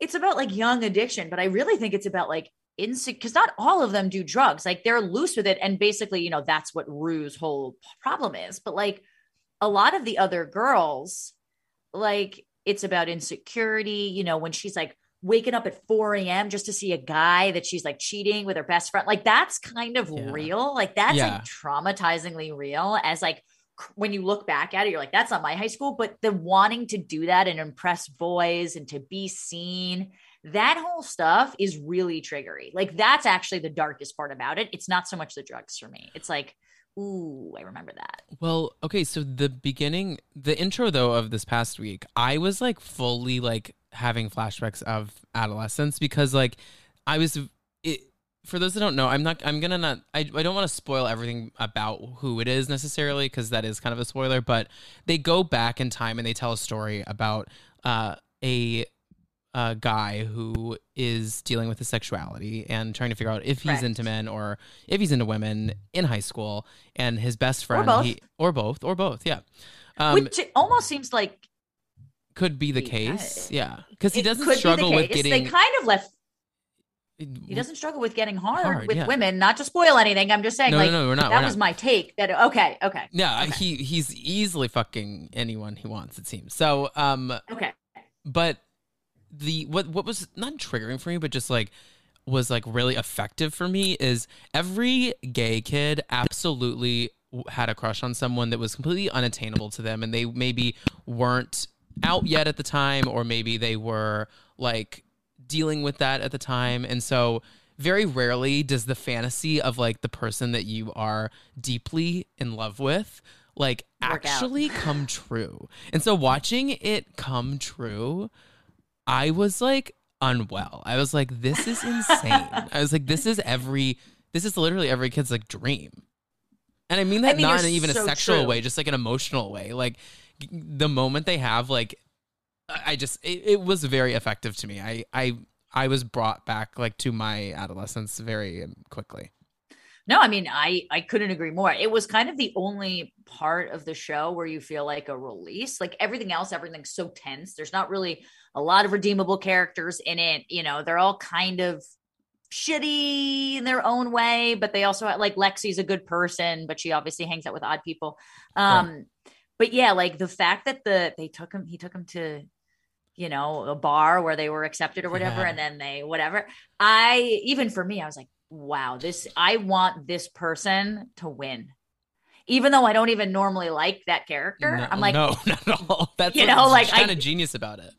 It's about like young addiction. But I really think it's about like insecure. Because not all of them do drugs. Like they're loose with it. And basically, you know, that's what Rue's whole problem is. But like a lot of the other girls, like. It's about insecurity, you know, when she's like waking up at four a.m. just to see a guy that she's like cheating with her best friend. Like that's kind of yeah. real. Like that's yeah. like traumatizingly real as like when you look back at it, you're like, that's not my high school. But the wanting to do that and impress boys and to be seen, that whole stuff is really triggery. Like that's actually the darkest part about it. It's not so much the drugs for me. It's like, ooh, I remember that. Well, okay, so the beginning, the intro, though, of this past week, I was, like, fully, like, having flashbacks of adolescence, because like I was, it, for those that don't know, I'm not, I'm going to not, I, I don't want to spoil everything about who it is necessarily, because that is kind of a spoiler, but they go back in time and they tell a story about uh, a, a guy who is dealing with his sexuality and trying to figure out if Correct. he's into men or if he's into women in high school, and his best friend, or both, he, or, both or both. Yeah. Um, Which it almost seems like could be the case. Yeah. Because he doesn't struggle with getting, they kind of left, he doesn't struggle with getting hard, hard with yeah. women. Not to spoil anything, I'm just saying, no, like, no, no, we're not, that we're was not. my take. That okay, okay. Yeah, okay. he he's easily fucking anyone he wants, it seems. So, um, okay. But the what what was not triggering for me, but just like was like really effective for me, is every gay kid absolutely had a crush on someone that was completely unattainable to them, and they maybe weren't out yet at the time, or maybe they were like dealing with that at the time. And so very rarely does the fantasy of like the person that you are deeply in love with like Work actually out. come true. And so watching it come true, I was like unwell. I was like, this is insane. I was like, this is every, this is literally every kid's like dream. And I mean that I mean, not in even so a sexual true. way, just like an emotional way. Like the moment they have like, I just, it, it was very effective to me. I, I, I was brought back like to my adolescence very quickly. No, I mean, I, I couldn't agree more. It was kind of the only part of the show where you feel like a release, like everything else, everything's so tense. There's not really a lot of redeemable characters in it. You know, they're all kind of shitty in their own way, but they also like Lexi's a good person, but she obviously hangs out with odd people. Um, right. But yeah, like the fact that the, they took him, he took him to, you know, a bar where they were accepted or whatever. Yeah. And then they, whatever, I, even for me, I was like, wow, this, I want this person to win. Even though I don't even normally like that character. No, I'm like, no, not at all. That's you know, like kind of genius about it.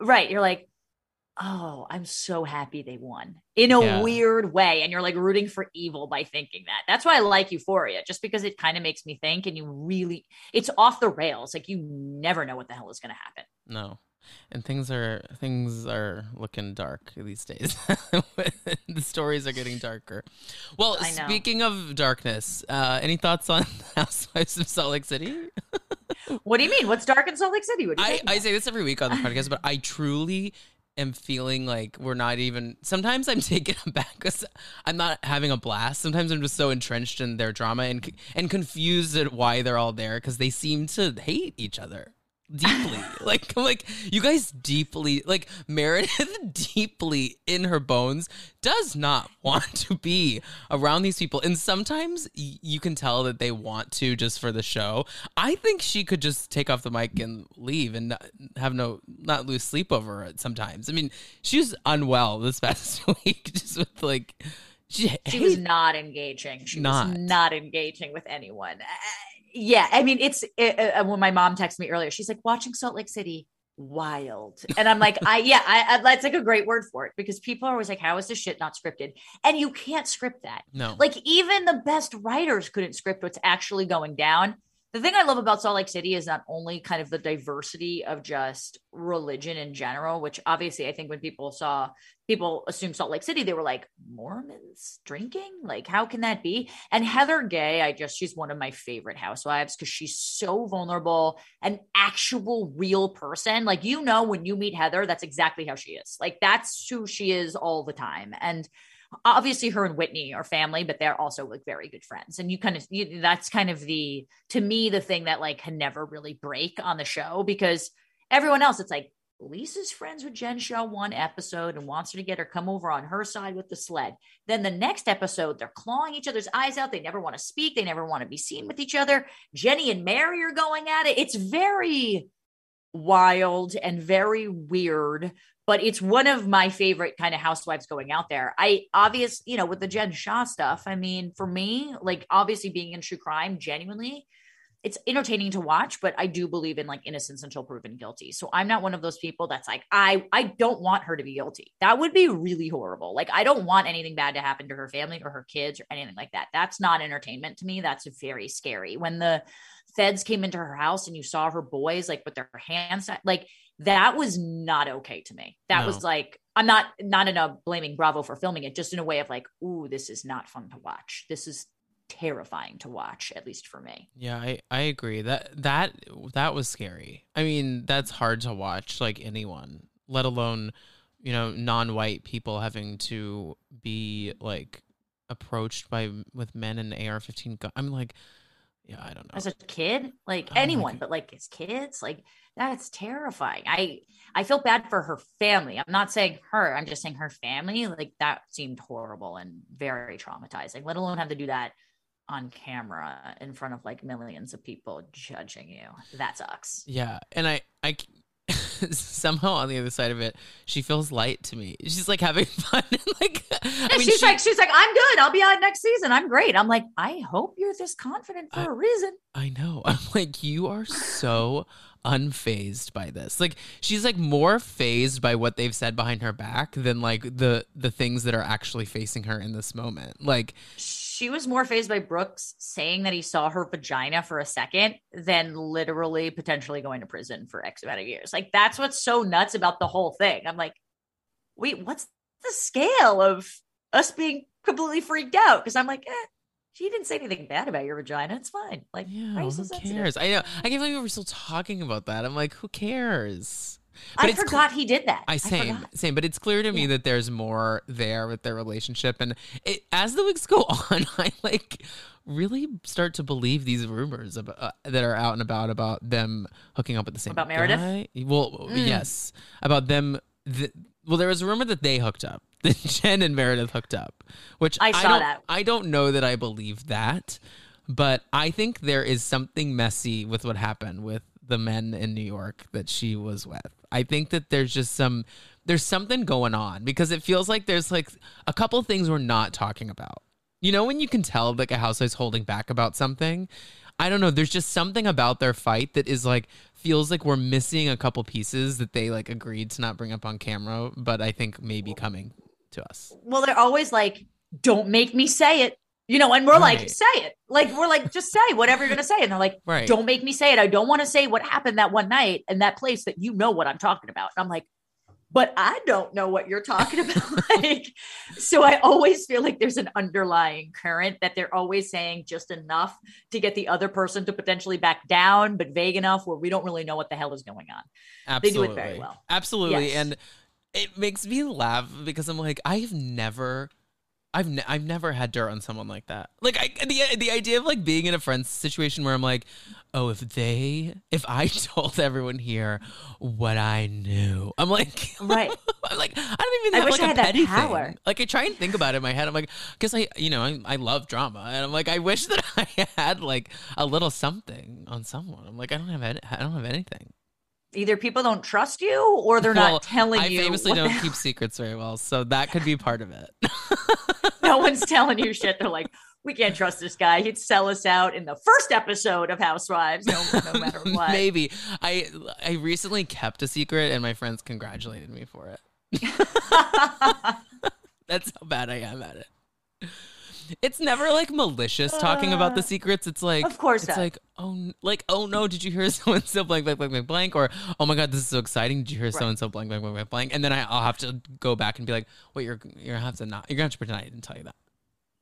Right. You're like, oh, I'm so happy they won in a yeah. weird way. And you're like rooting for evil by thinking that. That's why I like Euphoria, just because it kind of makes me think, and you really, it's off the rails. Like you never know what the hell is going to happen. No. And things are things are looking dark these days. The stories are getting darker. Well, speaking of darkness, uh, any thoughts on Housewives of Salt Lake City? What do you mean? What's dark in Salt Lake City? What do you I, I say this every week on the podcast, but I truly am feeling like we're not even, sometimes I'm taken aback because I'm not having a blast. Sometimes I'm just so entrenched in their drama and and confused at why they're all there, because they seem to hate each other. Deeply, like I'm like you guys deeply, like Meredith deeply in her bones does not want to be around these people, and sometimes y- you can tell that they want to just for the show. I think she could just take off the mic and leave and not, have no not lose sleep over it. Sometimes, I mean, she was unwell this past week, just with like she, she was not engaging. She not. was not engaging with anyone. Yeah. I mean, it's it, uh, when my mom texted me earlier, she's like, watching Salt Lake City, wild. And I'm like, I, yeah, I, I, that's like a great word for it, because people are always like, how is this shit not scripted? And you can't script that. No, like even the best writers couldn't script what's actually going down. The thing I love about Salt Lake City is not only kind of the diversity of just religion in general, which obviously I think when people saw, people assumed Salt Lake City, they were like, Mormons drinking? Like, how can that be? And Heather Gay, I just, she's one of my favorite housewives because she's so vulnerable, an actual real person. Like, you know, when you meet Heather, that's exactly how she is. Like, that's who she is all the time. And obviously her and Whitney are family, but they're also like very good friends. And you kind of, you, that's kind of the, to me, the thing that like can never really break on the show, because everyone else, it's like Lisa's friends with Jen Shaw one episode and wants her to get her come over on her side with the sled. Then the next episode, they're clawing each other's eyes out. They never want to speak. They never want to be seen with each other. Jenny and Mary are going at it. It's very wild and very weird, but it's one of my favorite kind of housewives going out there. I obviously, you know, with the Jen Shah stuff, I mean, for me, like obviously being in true crime, genuinely, it's entertaining to watch, but I do believe in like innocence until proven guilty. So I'm not one of those people that's like, I, I don't want her to be guilty. That would be really horrible. Like, I don't want anything bad to happen to her family or her kids or anything like that. That's not entertainment to me. That's very scary. When the feds came into her house and you saw her boys, like with their hands, like, that was not okay to me. That no. was like, I'm not, not in a blaming Bravo for filming it, just in a way of like, ooh, this is not fun to watch. This is terrifying to watch, at least for me. Yeah, I, I agree. That, that, that was scary. I mean, that's hard to watch, like anyone, let alone, you know, non-white people having to be like approached by with men and A R fifteen gun. I'm like, yeah, I don't know. As a kid, like anyone, oh but like as kids, like that's terrifying. I, I feel bad for her family. I'm not saying her, I'm just saying her family. Like that seemed horrible and very traumatizing, let alone have to do that on camera in front of like millions of people judging you. That sucks. Yeah. And I, I, somehow on the other side of it, she feels light to me. She's like having fun. Like, I mean, she's she, like, she's like, I'm good. I'll be out next season. I'm great. I'm like, I hope you're this confident for I, a reason. I know. I'm like, you are so unfazed by this. Like, she's like more phased by what they've said behind her back than like the the things that are actually facing her in this moment. Like, she was more phased by Brooks saying that he saw her vagina for a second than literally potentially going to prison for X amount of years. Like, that's what's so nuts about the whole thing. I'm like, wait, what's the scale of us being completely freaked out? Because I'm like, eh, she didn't say anything bad about your vagina. It's fine. Like, yeah, who so cares? I know. I can't believe we're still talking about that. I'm like, who cares? But I forgot cl- he did that. I same, I same. But it's clear to me yeah. that there's more there with their relationship. And it, as the weeks go on, I like really start to believe these rumors about, uh, that are out and about about them hooking up with the same about guy. Meredith. Well, mm. yes, about them. Th- well, there was a rumor that they hooked up, that Jen and Meredith hooked up, which I saw I don't, that. I don't know that I believe that, but I think there is something messy with what happened with the men in New York that she was with. I think that there's just some, there's something going on because it feels like there's like a couple things we're not talking about. You know, when you can tell like a housewife's holding back about something, I don't know. There's just something about their fight that is like, feels like we're missing a couple pieces that they like agreed to not bring up on camera, but I think may be coming to us. Well, they're always like, don't make me say it. You know, and we're right. like, say it. Like, we're like, just say whatever you're going to say. And they're like, right. don't make me say it. I don't want to say what happened that one night in that place that you know what I'm talking about. And I'm like, but I don't know what you're talking about. Like, so I always feel like there's an underlying current that they're always saying just enough to get the other person to potentially back down, but vague enough where we don't really know what the hell is going on. Absolutely. They do it very well. Absolutely. Yes. And it makes me laugh because I'm like, I have never... I've ne- I've never had dirt on someone like that. Like I, the the idea of like being in a friend's situation where I'm like, oh, if they if I told everyone here what I knew, I'm like, right. I'm like, I don't even I have like I had a petty thing. Like I try and think about it in my head. I'm like, because I you know I, I love drama, and I'm like, I wish that I had like a little something on someone. I'm like, I don't have any, I don't have anything. Either people don't trust you or they're well, not telling I you. I famously don't keep secrets very well. So that could be part of it. No one's telling you shit. They're like, we can't trust this guy. He'd sell us out in the first episode of Housewives, no, no matter what. Maybe. I I recently kept a secret and my friends congratulated me for it. That's how bad I am at it. It's never like malicious talking uh, about the secrets. It's like, of course, it's not. like, oh, like, oh no, did you hear so and so blank, blank, blank, blank, blank? Or, oh my God, this is so exciting. Did you hear so and so blank, blank, blank, blank, blank? And then I, I'll have to go back and be like, wait, you're you're gonna have to not, you're gonna have to pretend I didn't tell you that.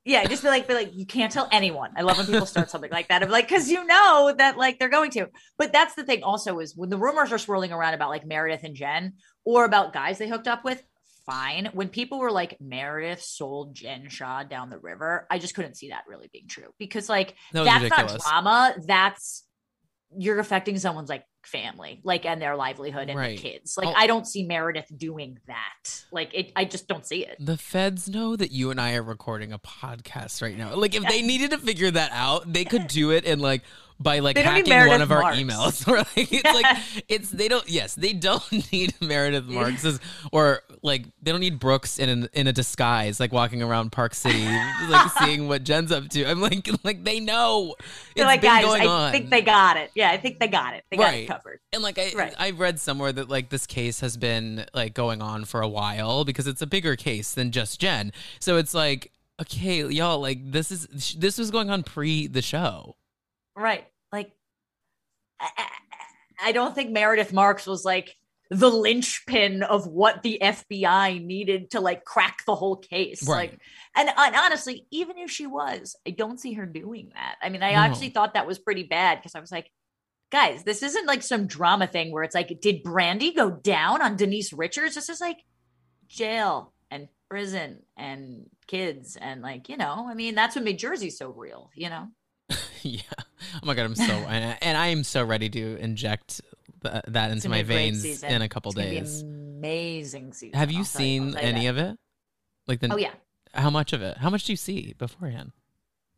Yeah, just be like, be like, you can't tell anyone. I love when people start something like that. I'm like, because you know that like they're going to. But that's the thing also is when the rumors are swirling around about like Meredith and Jen or about guys they hooked up with. Fine. When people were like Meredith sold Jen Shah down the river, I just couldn't see that really being true because like that that's ridiculous. Not drama. That's you're affecting someone's like family, like and their livelihood and right. their kids. Like oh. I don't see Meredith doing that. Like it, I just don't see it. The feds know that you and I are recording a podcast right now. Like if yes. they needed to figure that out, they could do it and like. By like hacking one of Marks. Our emails, or like it's like it's they don't yes they don't need Meredith Marks or like they don't need Brooks in an, in a disguise like walking around Park City like seeing what Jen's up to. I'm like like they know it's like, been guys, going I on. I think they got it. Yeah, I think they got it. They got right. it covered. And like I right. I read somewhere that like this case has been like going on for a while because it's a bigger case than just Jen. So it's like okay y'all like this is this was going on pre the show. Right. Like, I, I, I don't think Meredith Marks was like, the linchpin of what the F B I needed to like crack the whole case. Right. Like, and, and honestly, even if she was, I don't see her doing that. I mean, I no. actually thought that was pretty bad because I was like, guys, this isn't like some drama thing where it's like, did Brandy go down on Denise Richards? This is like jail and prison and kids. And like, you know, I mean, that's what made Jersey so real, you know? Yeah. Oh my God. I'm so, and, and I am so ready to inject th- that into my veins in a couple days. Amazing season. Have you seen any of it? Like the, oh yeah. How much of it? How much do you see beforehand?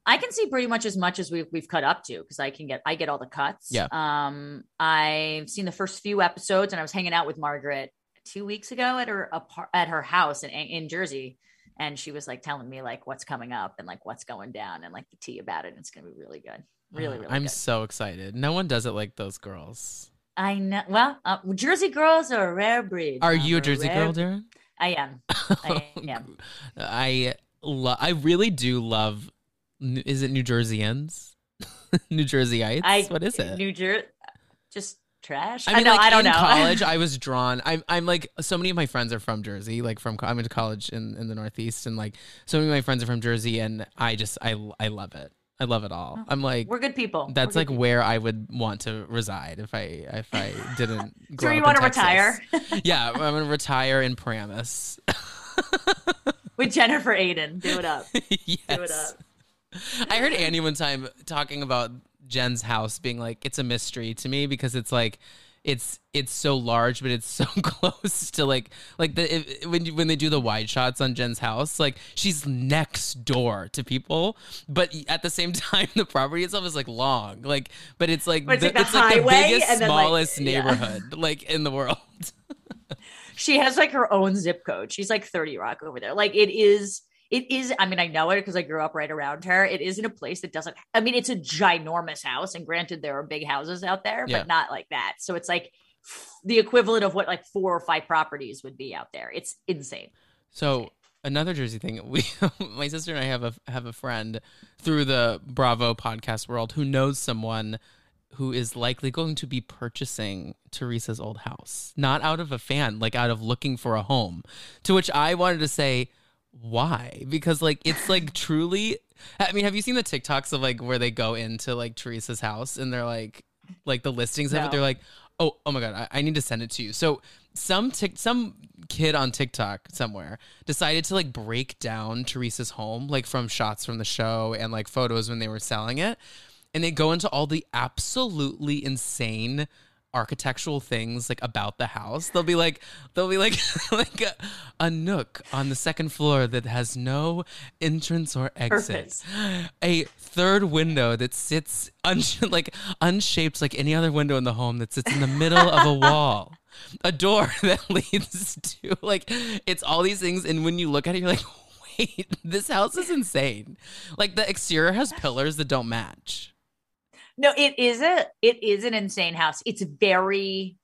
I can see pretty much as much as we've, we've cut up to, because I can get, I get all the cuts. Yeah. Um, I've seen the first few episodes, and I was hanging out with Margaret two weeks ago at her, at her house in, in Jersey. And she was like telling me like what's coming up and like what's going down and like the tea about it. It's going to be really good. Really, really I'm good. So excited. No one does it like those girls. I know. Well, uh, Jersey girls are a rare breed. Are I'm you a Jersey girl, Darren? I am. I am. I lo- I really do love. Is it New Jerseyans? New Jerseyites? I, what is it? New Jersey, just trash. I mean, I, know, like, I don't in know. In college, I was drawn. I'm, I'm like, so many of my friends are from Jersey. Like, from I'm into college in, in the Northeast, and like, so many of my friends are from Jersey, and I just, I, I love it. I love it all. I'm like, we're good people. That's good like people. Where I would want to reside if I if I didn't. So you want to retire? Yeah, I'm gonna retire in Paramus. With Jennifer Aiden, do it up. Yes. Do it up. I heard Annie one time talking about Jen's house being like, it's a mystery to me because it's like, it's it's so large, but it's so close to like like the if, when you, when they do the wide shots on Jen's house, like she's next door to people, but at the same time the property itself is like long, like but it's like, but it's, the, like the it's like the biggest and then smallest like, neighborhood yeah. like in the world. She has like her own zip code. She's like thirty rock over there. Like it is. It is, I mean, I know it because I grew up right around her. It isn't a place that doesn't, I mean, it's a ginormous house. And granted, there are big houses out there, but yeah. not like that. So it's like the equivalent of what like four or five properties would be out there. It's insane. So insane. Another Jersey thing, we, my sister and I have a, have a friend through the Bravo podcast world who knows someone who is likely going to be purchasing Teresa's old house, not out of a fan, like out of looking for a home, to which I wanted to say, why? Because like it's like truly, I mean, have you seen the TikToks of like where they go into like Teresa's house and they're like like the listings no. of it, they're like, oh oh my God, I, I need to send it to you. So some tic- some kid on TikTok somewhere decided to like break down Teresa's home, like from shots from the show and like photos when they were selling it, and they go into all the absolutely insane architectural things like about the house. They'll be like they'll be like like a, a nook on the second floor that has no entrance or exit. Perfect. A third window that sits un- like unshaped like any other window in the home that sits in the middle of a wall. A door that leads to like, it's all these things, and when you look at it you're like, wait, this house is insane. Like the exterior has pillars that don't match. No, it is a it is an insane house. It's very,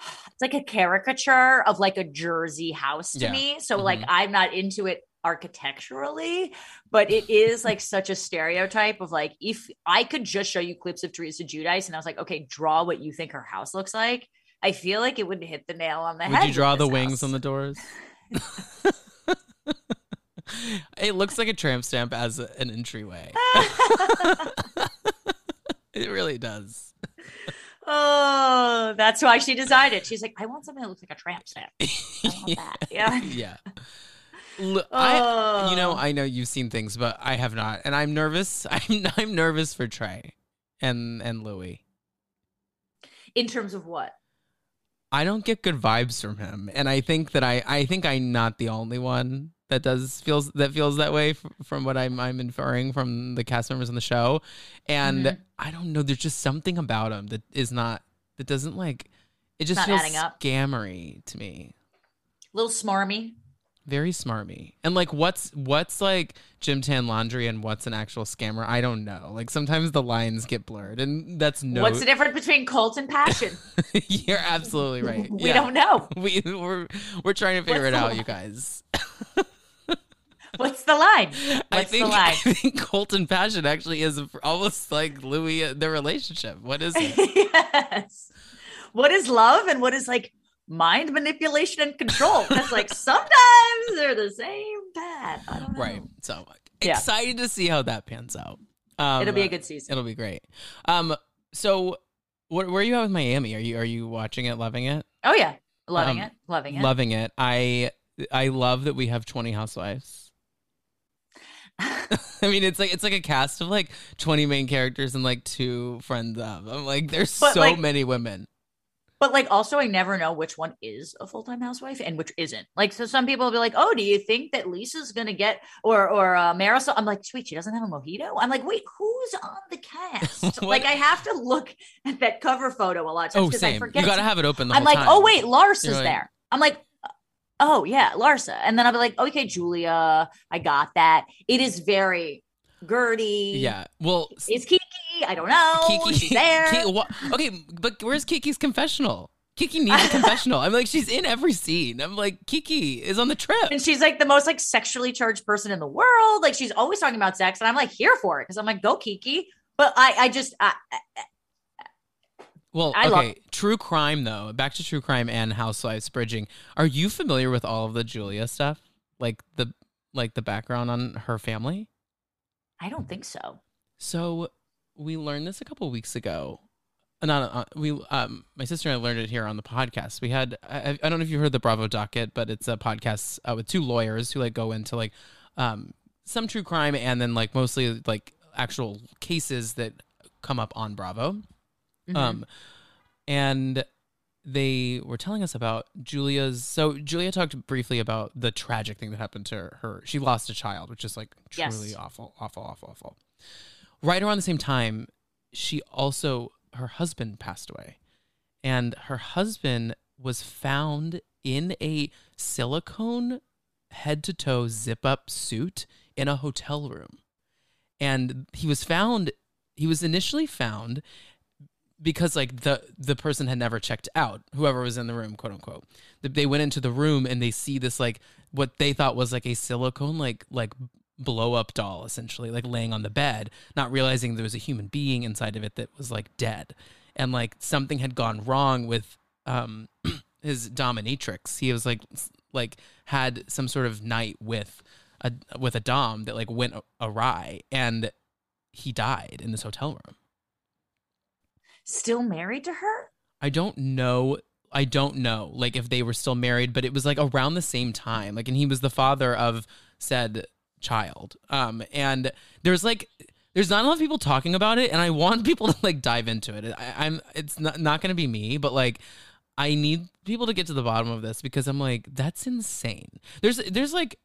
it's like a caricature of like a Jersey house to yeah. me. So mm-hmm. like I'm not into it architecturally, but it is like such a stereotype of like, if I could just show you clips of Teresa Giudice and I was like, okay, draw what you think her house looks like, I feel like it would hit the nail on the would head. Would you draw the wings house. On the doors? It looks like a tramp stamp as an entryway. It really does. Oh, that's why she designed it. She's like, I want something that looks like a tramp stamp. I want yeah. that. Yeah. Yeah. Look, oh. I, you know, I know you've seen things, but I have not. And I'm nervous. I'm I'm nervous for Trey and, and Louis. In terms of what? I don't get good vibes from him. And I think that I, I think I'm not the only one that does feels that feels that way from, from what I'm I'm inferring from the cast members on the show. And mm-hmm. I don't know, there's just something about him that is not that doesn't like it just feels scammery to me. A little smarmy. Very smarmy. And like what's what's like gym tan laundry and what's an actual scammer? I don't know. Like sometimes the lines get blurred, and that's no What's the difference between cult and passion? You're absolutely right. We yeah. don't know. We we're we're trying to figure what's it out, line? You guys. What's the line? What's I think, the line? I think cult and passion actually is almost like Louis, the relationship. What is it? Yes. what is love and what is like mind manipulation and control? That's like sometimes they're the same path. I don't know. Right. So excited yeah. to see how that pans out. Um, it'll be a good season. It'll be great. Um. So, what, where are you at with Miami? Are you are you watching it, loving it? Oh yeah, loving um, it, loving it, loving it. I I love that we have twenty housewives. I mean, it's like it's like a cast of like twenty main characters and like two friends of. I'm like, there's but so like, many women. But like, also, I never know which one is a full time housewife and which isn't. Like, so some people will be like, "Oh, do you think that Lisa's gonna get or or uh, Marisol?" I'm like, "Sweet, she doesn't have a mojito." I'm like, "Wait, who's on the cast?" Like, I have to look at that cover photo a lot of times because oh, I forget. You gotta have it open. The I'm whole like, time. "Oh wait, Lars You're is like- there." I'm like. Oh yeah, Larsa. And then I'll be like, okay, Julia, I got that. It is very Gertie. Yeah. Well, is Kiki? I don't know. Kiki, she's there. Kiki, well, okay, but where's Kiki's confessional? Kiki needs a confessional. I'm like, she's in every scene. I'm like, Kiki is on the trip. And she's like the most like sexually charged person in the world. Like she's always talking about sex. And I'm like here for it because I'm like, go Kiki. But I, I just, I, I, Well, I okay, true crime, though. Back to true crime and Housewives bridging. Are you familiar with all of the Julia stuff? Like the like the background on her family? I don't think so. So we learned this a couple weeks ago. Not uh, we. Um, my sister and I learned it here on the podcast. We had, I, I don't know if you heard the Bravo Docket, but it's a podcast uh, with two lawyers who like go into like um, some true crime and then like mostly like actual cases that come up on Bravo. Mm-hmm. Um, and they were telling us about Julia's. So Julia talked briefly about the tragic thing that happened to her. She lost a child, which is like truly yes. awful, awful, awful, awful. Right around the same time, she also, her husband passed away and her husband was found in a silicone head to toe zip up suit in a hotel room. And he was found, he was initially found because like the the person had never checked out, whoever was in the room, quote unquote. They went into the room and they see this like what they thought was like a silicone like like blow up doll essentially like laying on the bed, not realizing there was a human being inside of it that was like dead, and like something had gone wrong with um his dominatrix. He was like like had some sort of night with a with a dom that like went awry, and he died in this hotel room. Still married to her? I don't know. I don't know, like, if they were still married, but it was, like, around the same time. Like, and he was the father of said child. Um, and there's, like, there's not a lot of people talking about it, and I want people to, like, dive into it. I, I'm, it's not, not going to be me, but, like, I need people to get to the bottom of this because I'm, like, that's insane. There's, there's like,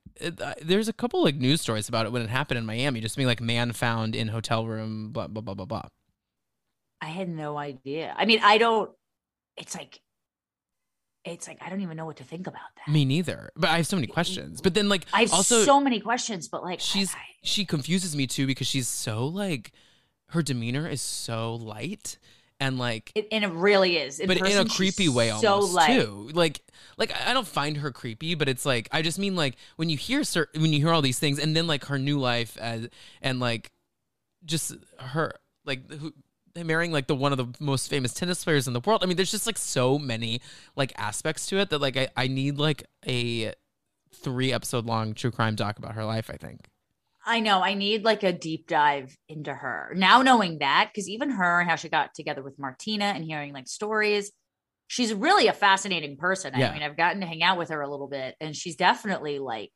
there's a couple, like, news stories about it when it happened in Miami, just being, like, man found in hotel room, blah, blah, blah, blah, blah. I had no idea. I mean, I don't, it's like, it's like, I don't even know what to think about that. Me neither. But I have so many questions. But then like, I have also, so many questions, but like. She's, I, I, she confuses me too, because she's so like, her demeanor is so light and like. It, and it really is. In but person, in a creepy way almost so light. Too. Like, like I don't find her creepy, but it's like, I just mean like when you hear, certain, when you hear all these things and then like her new life as, and like just her, like who. Marrying like the one of the most famous tennis players in the world. I mean, there's just like so many like aspects to it that like I, I need like a three episode long true crime doc about her life, I think. I know. I need like a deep dive into her. Now knowing that, because even her and how she got together with Martina and hearing like stories, she's really a fascinating person. Yeah. I mean, I've gotten to hang out with her a little bit and she's definitely like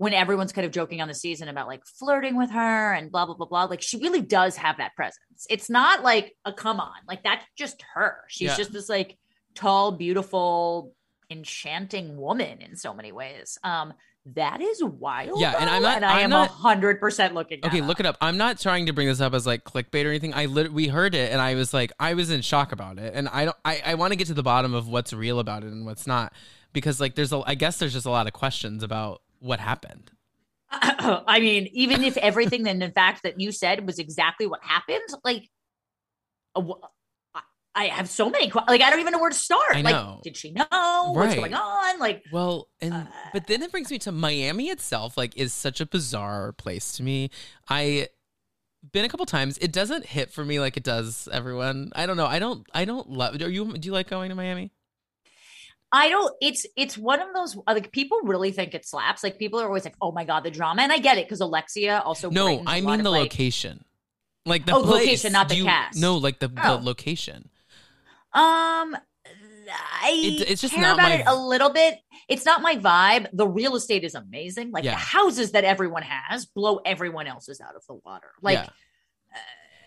when everyone's kind of joking on the season about like flirting with her and blah, blah, blah, blah. Like she really does have that presence. It's not like a come on, like that's just her. She's yeah. just this like tall, beautiful, enchanting woman in so many ways. Um, that is wild. Yeah. Though, and I'm not, and I I'm am a hundred percent looking. Okay. Look it up. I'm not trying to bring this up as like clickbait or anything. I lit- we heard it and I was like, I was in shock about it. And I don't, I, I want to get to the bottom of what's real about it and what's not, because like, there's a, I guess there's just a lot of questions about, what happened? Uh, I mean, even if everything and in fact that you said was exactly what happened, like I have so many, like I don't even know where to start. I know. Like, did she know right. what's going on? Like, well, and uh, but then it brings me to Miami itself. Like, is such a bizarre place to me. I been a couple times. It doesn't hit for me like it does everyone. I don't know. I don't. I don't love. Are you? Do you like going to Miami? I don't. It's it's one of those, like, people really think it slaps. Like, people are always like, "Oh my god, the drama," and I get it because Alexia also. No, I mean the of, location, like, like the oh, place. Location, not the you, cast. No, like the, oh. the location. Um. I it, it's just care not about my... it a little bit. It's not my vibe. The real estate is amazing. Like, yeah. the houses that everyone has blow everyone else's out of the water. Like, yeah. uh,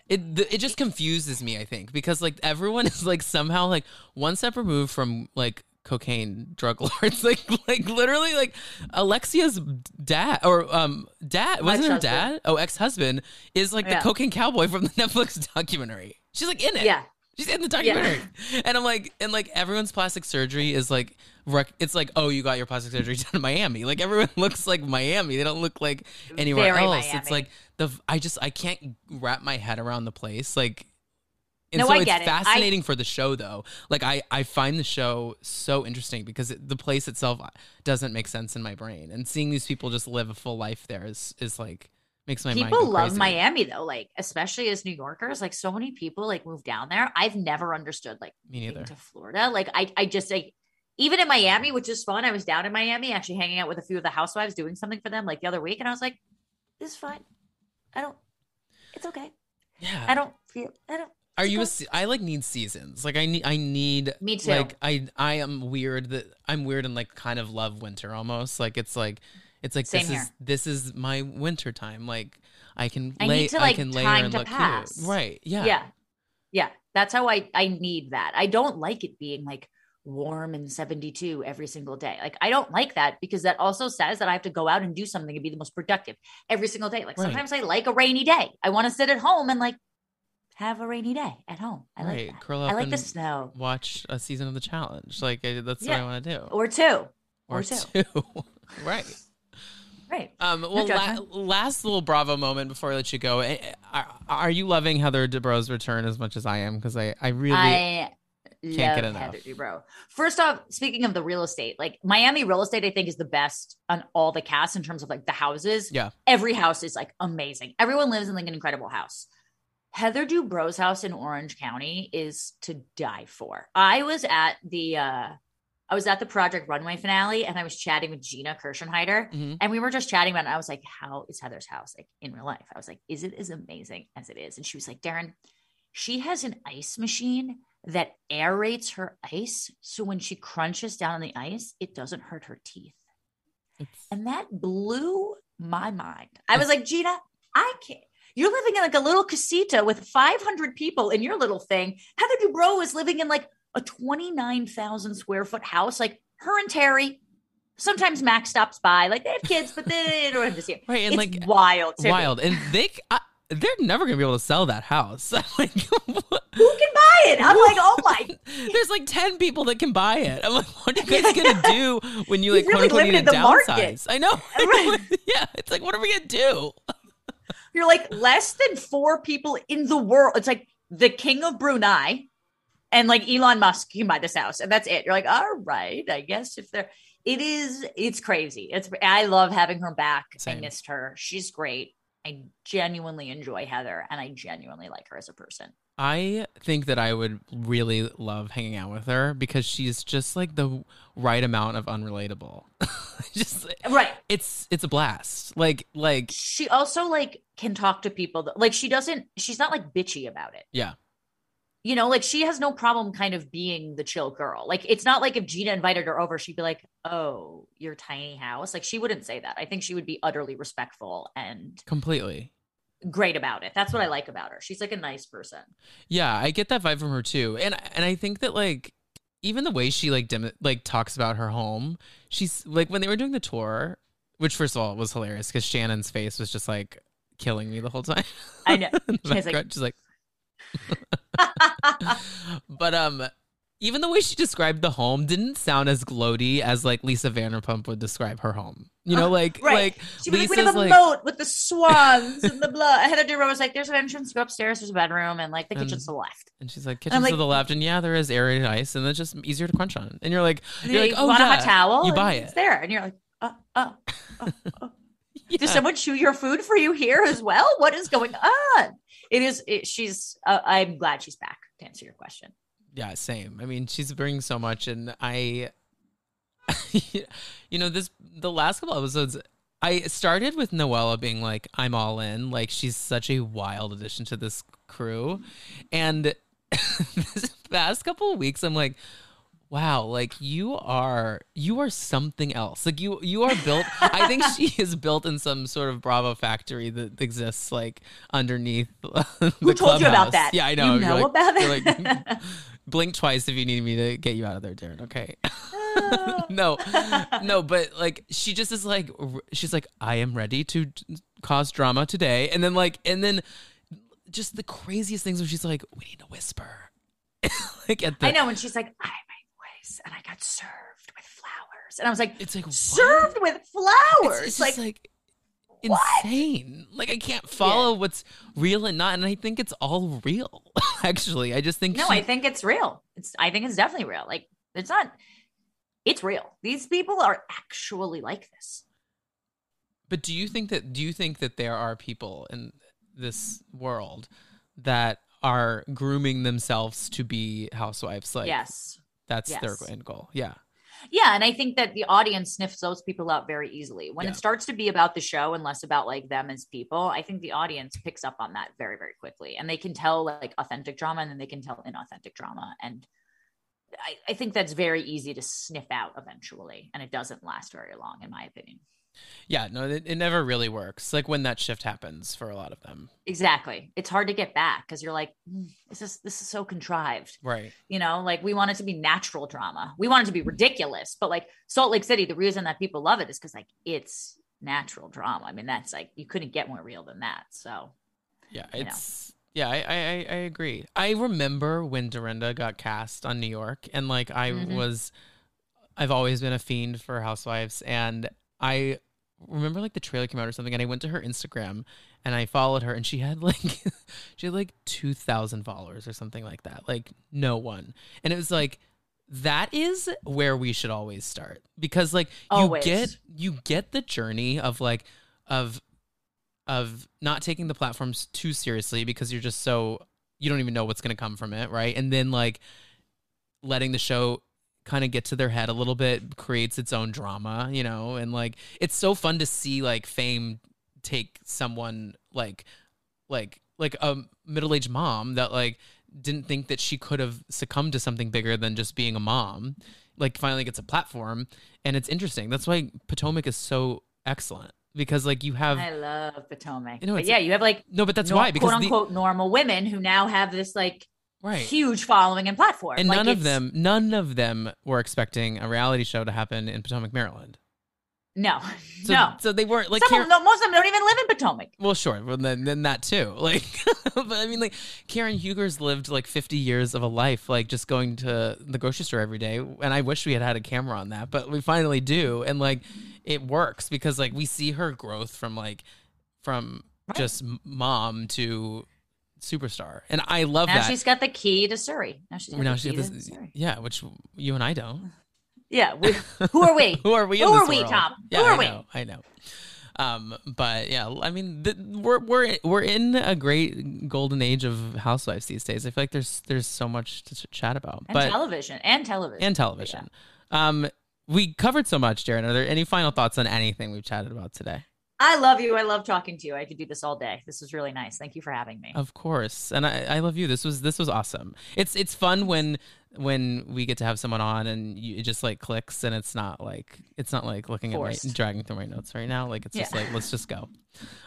it the, it just confuses me, I think, because, like, everyone is, like, somehow, like, one step removed from, like, cocaine drug lords. Like, like literally, like, Alexia's dad or um dad wasn't her dad? Oh, ex-husband is, like, yeah. the cocaine cowboy from the Netflix documentary. She's, like, in it. Yeah. She's in the documentary. Yeah. And I'm like, and like everyone's plastic surgery is like, rec- it's like, oh, you got your plastic surgery done in Miami. Like, everyone looks like Miami. They don't look like anywhere Very else. Miami. It's like the, I just, I can't wrap my head around the place. Like, and no, so I it's get fascinating it. I, for the show though. Like, I, I find the show so interesting because it, the place itself doesn't make sense in my brain. And seeing these people just live a full life there is, is like, makes my people mind go love crazy. Miami though, like, especially as New Yorkers, like, so many people like move down there. I've never understood, like, moving to Florida. Like, I, I just like, even in Miami, which is fun. I was down in Miami actually hanging out with a few of the housewives, doing something for them like the other week, and I was like, "This is fine. I don't. It's okay. Yeah. I don't feel. I don't." Are you? A, I like need seasons. Like I need. I need. Me too. Like I. I am weird. That I'm weird and like kind of love winter almost. Like it's like. It's like, Same this here. is this is my winter time. Like I can I lay, to, like, I can layer and look pass. cute. Right. Yeah. Yeah. Yeah. That's how I, I need that. I don't like it being like warm and seventy-two every single day. Like, I don't like that because that also says that I have to go out and do something and be the most productive every single day. Like, right. sometimes I like a rainy day. I want to sit at home and like have a rainy day at home. I right. like that. Curl up I like the snow. Watch a season of The Challenge. Like I, that's yeah. what I want to do. Or two. Or, or two. two. Right. Right. Um, well, no la- last little Bravo moment before I let you go. Are, are you loving Heather Dubrow's return as much as I am? Because I, I really I can't love get enough. Heather Dubrow. First off, speaking of the real estate, like Miami real estate, I think is the best on all the casts in terms of like the houses. Yeah. Every house is like amazing. Everyone lives in like an incredible house. Heather Dubrow's house in Orange County is to die for. I was at the... Uh, I was at the Project Runway finale and I was chatting with Gina Kirschenheider mm-hmm. and we were just chatting about it. And I was like, how is Heather's house like in real life? I was like, is it as amazing as it is? And she was like, Darren, she has an ice machine that aerates her ice. So when she crunches down on the ice, it doesn't hurt her teeth. It's... And that blew my mind. I was like, Gina, I can't. You're living in like a little casita with five hundred people in your little thing. Heather Dubrow is living in like a twenty-nine thousand square foot house, like her and Terry. Sometimes Max stops by, like they have kids, but they don't have to see it. Right, and it's like wild, Terry. wild, and they I, they're never gonna be able to sell that house. Like, what? Who can buy it? I'm like, oh my! There's like ten people that can buy it. I'm like, what are you guys gonna do when you like really limited the downsize? Market? I know. Right. Yeah, it's like, what are we gonna do? You're like less than four people in the world. It's like the king of Brunei. And like Elon Musk can buy this house and that's it. You're like, all right, I guess if they're, it is, it's crazy. It's, I love having her back. Same. I missed her. She's great. I genuinely enjoy Heather and I genuinely like her as a person. I think that I would really love hanging out with her because she's just like the right amount of unrelatable. Just right. It's, it's a blast. Like, like she also like can talk to people that, like she doesn't, she's not like bitchy about it. Yeah. You know, like she has no problem kind of being the chill girl. Like, it's not like if Gina invited her over, she'd be like, oh, your tiny house. Like, she wouldn't say that. I think she would be utterly respectful and completely great about it. That's what I like about her. She's like a nice person. Yeah, I get that vibe from her too. And and I think that like, even the way she like dem- like talks about her home, she's like when they were doing the tour, which first of all was hilarious because Shannon's face was just like killing me the whole time. I know. She's like, she's like, but um even the way she described the home didn't sound as gloaty as like Lisa Vanderpump would describe her home, you know, like uh, right. like she was like, we have a like... moat with the swans and the blah. Heather Dubrow was like, there's an entrance, go upstairs, there's a bedroom, and like the and, kitchen's to the left, and she's like, kitchen's like, to the left, and yeah, there is aerated ice and it's just easier to crunch on, and you're like, you're like, like oh, you want yeah, a hot towel, you buy it, it's there, and you're like, oh, oh, oh, oh. yeah. Does someone chew your food for you here as well? What is going on? It is. It, she's. Uh, I'm glad she's back to answer your question. Yeah, same. I mean, she's bringing so much, and I, you know, this the last couple episodes. I started with Noella being like, I'm all in. Like, she's such a wild addition to this crew. And this past couple of weeks, I'm like, wow, like you are, you are something else. Like you, you are built. I think she is built in some sort of Bravo factory that exists like underneath the Who told clubhouse. You about that? Yeah, I know. You know like, about it? Like, blink twice if you need me to get you out of there, Darren. Okay. no, no, but like she just is like, she's like, I am ready to cause drama today. And then like, and then just the craziest things where she's like, we need to whisper. like at the, I know. And she's like, I made voice and I got served with flowers. And I was like, it's like served what? With flowers. It's, it's like, just like insane. What? Like I can't follow yeah. what's real and not. And I think it's all real. Actually, I just think. No, she- I think it's real. It's, I think it's definitely real. Like it's not. It's real. These people are actually like this. But do you think that do you think that there are people in this world that are grooming themselves to be housewives? Like yes. That's yes. their end goal. Yeah. Yeah. And I think that the audience sniffs those people out very easily. When yeah. it starts to be about the show and less about like them as people, I think the audience picks up on that very, very quickly. And they can tell like authentic drama, and then they can tell inauthentic drama. And I, I think that's very easy to sniff out eventually, and it doesn't last very long, in my opinion. Yeah, no, it, it never really works. Like when that shift happens for a lot of them. Exactly. It's hard to get back because you're like, mm, this is, this is so contrived. Right. You know, like we want it to be natural drama. We want it to be ridiculous, but like Salt Lake City, the reason that people love it is because like it's natural drama. I mean, that's like, you couldn't get more real than that. So yeah, it's, you know. Yeah, I, I I agree. I remember when Dorinda got cast on New York, and like I mm-hmm. was, I've always been a fiend for Housewives, and I remember like the trailer came out or something, and I went to her Instagram, and I followed her, and she had like, she had like two thousand followers or something like that, like no one, and it was like. That is where we should always start, because like always. you get you get the journey of like of. of not taking the platforms too seriously because you're just so, you don't even know what's going to come from it, right? And then like letting the show kind of get to their head a little bit creates its own drama, you know? And like, it's so fun to see like fame take someone like, like, like a middle-aged mom that like didn't think that she could have succumbed to something bigger than just being a mom, like finally gets a platform. And it's interesting. That's why Potomac is so excellent. Because like you have, I love Potomac. You know, but yeah, you have like no, but that's no, why because quote unquote the, normal women who now have this like right. huge following and platform, and like none of them, none of them were expecting a reality show to happen in Potomac, Maryland. No, so, no. So they weren't like Some Car- of, most of them don't even live in Potomac. Well, sure, well then, then that too. Like, but I mean, like Karen Huger's lived like fifty years of a life, like just going to the grocery store every day. And I wish we had had a camera on that, but we finally do, and like. It works because like we see her growth from like from right. just mom to superstar, and I love now that. Now she's got the key to Surrey. Now she's got now the she key got this, to Surrey. Yeah, which you and I don't. Yeah, we, who are we? who are we? Who in are this we, world? Tom? Yeah, who are I we? Know, I know. Um, but yeah, I mean, the, we're we're we're in a great golden age of housewives these days. I feel like there's there's so much to chat about. And but, television and television and television. Yeah. Um. We covered so much, Darren. Are there any final thoughts on anything we've chatted about today? I love you. I love talking to you. I could do this all day. This was really nice. Thank you for having me. Of course. And I, I love you. This was this was awesome. It's it's fun when when we get to have someone on and you, it just like clicks, and it's not like it's not like looking Forced. At my dragging through my notes right now. Like it's yeah. just like let's just go.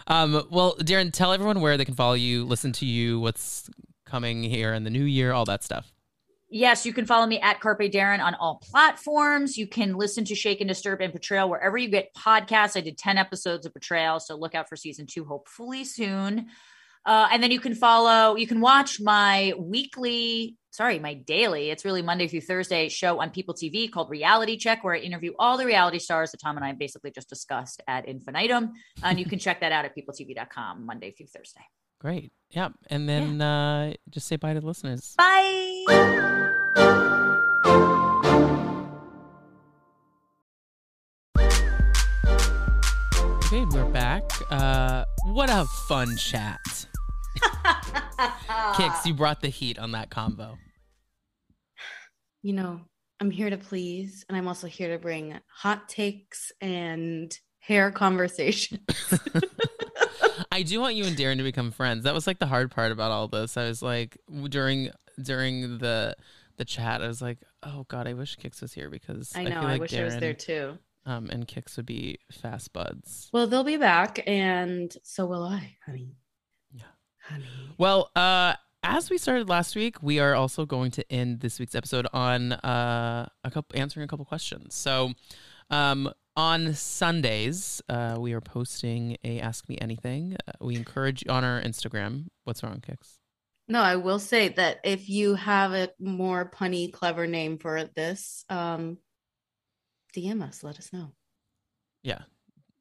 Um, well, Darren, tell everyone where they can follow you, listen to you, what's coming here in the new year, all that stuff. Yes, you can follow me at CarpeDarren on all platforms. You can listen to Shake and Disturb and Betrayal wherever you get podcasts. I did ten episodes of Betrayal, so look out for season two, hopefully soon. Uh, and then you can follow, you can watch my weekly, sorry, my daily, it's really Monday through Thursday show on People T V called Reality Check, where I interview all the reality stars that Tom and I basically just discussed ad infinitum. And you can check that out at people t v dot com Monday through Thursday. Great. Yeah. And then yeah. Uh, just say bye to the listeners. Bye. Okay, we're back. Uh, what a fun chat. Kix, you brought the heat on that combo. You know, I'm here to please, and I'm also here to bring hot takes and hair conversations. I do want you and Darren to become friends. That was like the hard part about all this. I was like, during during the the chat, I was like, oh God, I wish Kix was here, because I know I, feel like I wish Darren, I was there too. Um, and Kix would be fast buds. Well, they'll be back, and so will I, honey. Yeah, honey. Well, uh, as we started last week, we are also going to end this week's episode on uh, a couple answering a couple questions. So, um, on Sundays, uh, we are posting a Ask Me Anything. Uh, we encourage on our Instagram. What's wrong, Kix? No, I will say that if you have a more punny, clever name for this, um. D M us, let us know. Yeah.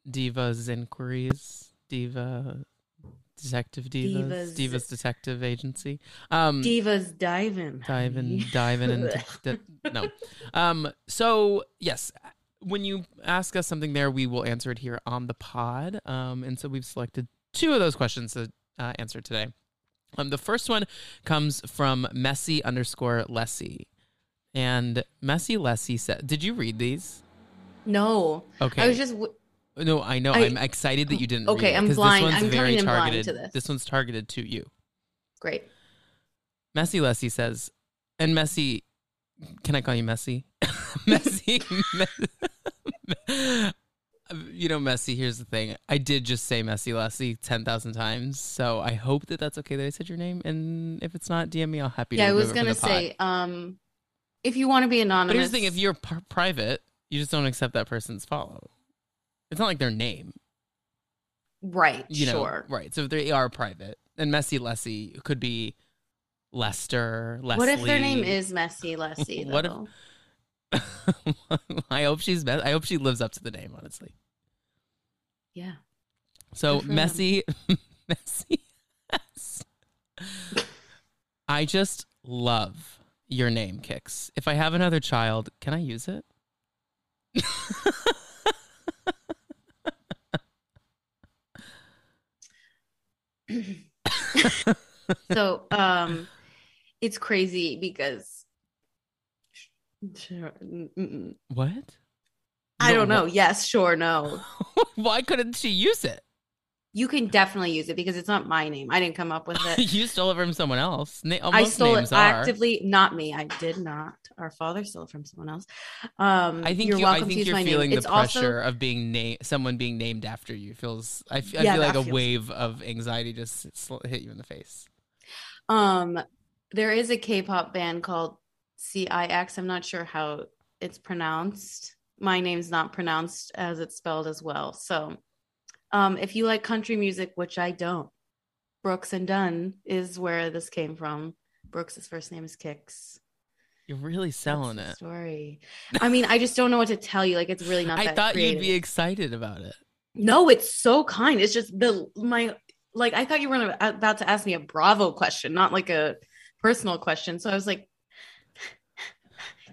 Divas Inquiries, Diva Detective Divas, Divas, Divas Detective Agency. Um, Divas Divin. Divin, Divin, and di- di- no. Um, so, yes, when you ask us something there, we will answer it here on the pod. Um, and so we've selected two of those questions to uh, answer today. Um, the first one comes from Messy underscore Lessy. And Messy Lessy said, did you read these? No. Okay. I was just. W- no, I know. I, I'm excited that you didn't okay, read Okay, I'm blind. This one's I'm very coming targeted. In blind to this. This one's targeted to you. Great. Messy Lessy says, and Messy, can I call you Messy? Messy. Mess- you know, Messy, here's the thing. I did just say Messy Lessy ten thousand times. So I hope that that's okay that I said your name. And if it's not, D M me. I'll happy yeah, to remove it from the pod. Yeah, I was going to say, um... if you want to be anonymous. But here's the thing, if you're p- private, you just don't accept that person's follow. It's not like their name. Right, you know, sure. Right, so if they are private, and Messy Lessy could be Lester, Leslie. What if their name is Messy Lessy, though? What if... I hope she's. I hope she lives up to the name, honestly. Yeah. So, Messy... Messy... I just love... your name, Kix. If I have another child, can I use it? So, um, it's crazy because what? I no, don't know. What? Yes, sure, no. Why couldn't she use it? You can definitely use it because it's not my name. I didn't come up with it. You stole it from someone else. Na- I stole it actively, are. Not me. I did not. Our father stole it from someone else. Um, I think you're, you, I think you're feeling name. The it's pressure also... of being na- someone being named after you. Feels. I, f- I yeah, feel like a feels... wave of anxiety just sl- hit you in the face. Um, there is a K-pop band called C I X. I'm not sure how it's pronounced. My name's not pronounced as it's spelled as well. So. Um, if you like country music, which I don't, Brooks and Dunn is where this came from. Brooks' first name is Kix. You're really selling That's it. Story. I mean, I just don't know what to tell you. Like, it's really not. I that thought creative. You'd be excited about it. No, it's so kind. It's just the my like. I thought you were about to ask me a Bravo question, not like a personal question. So I was like,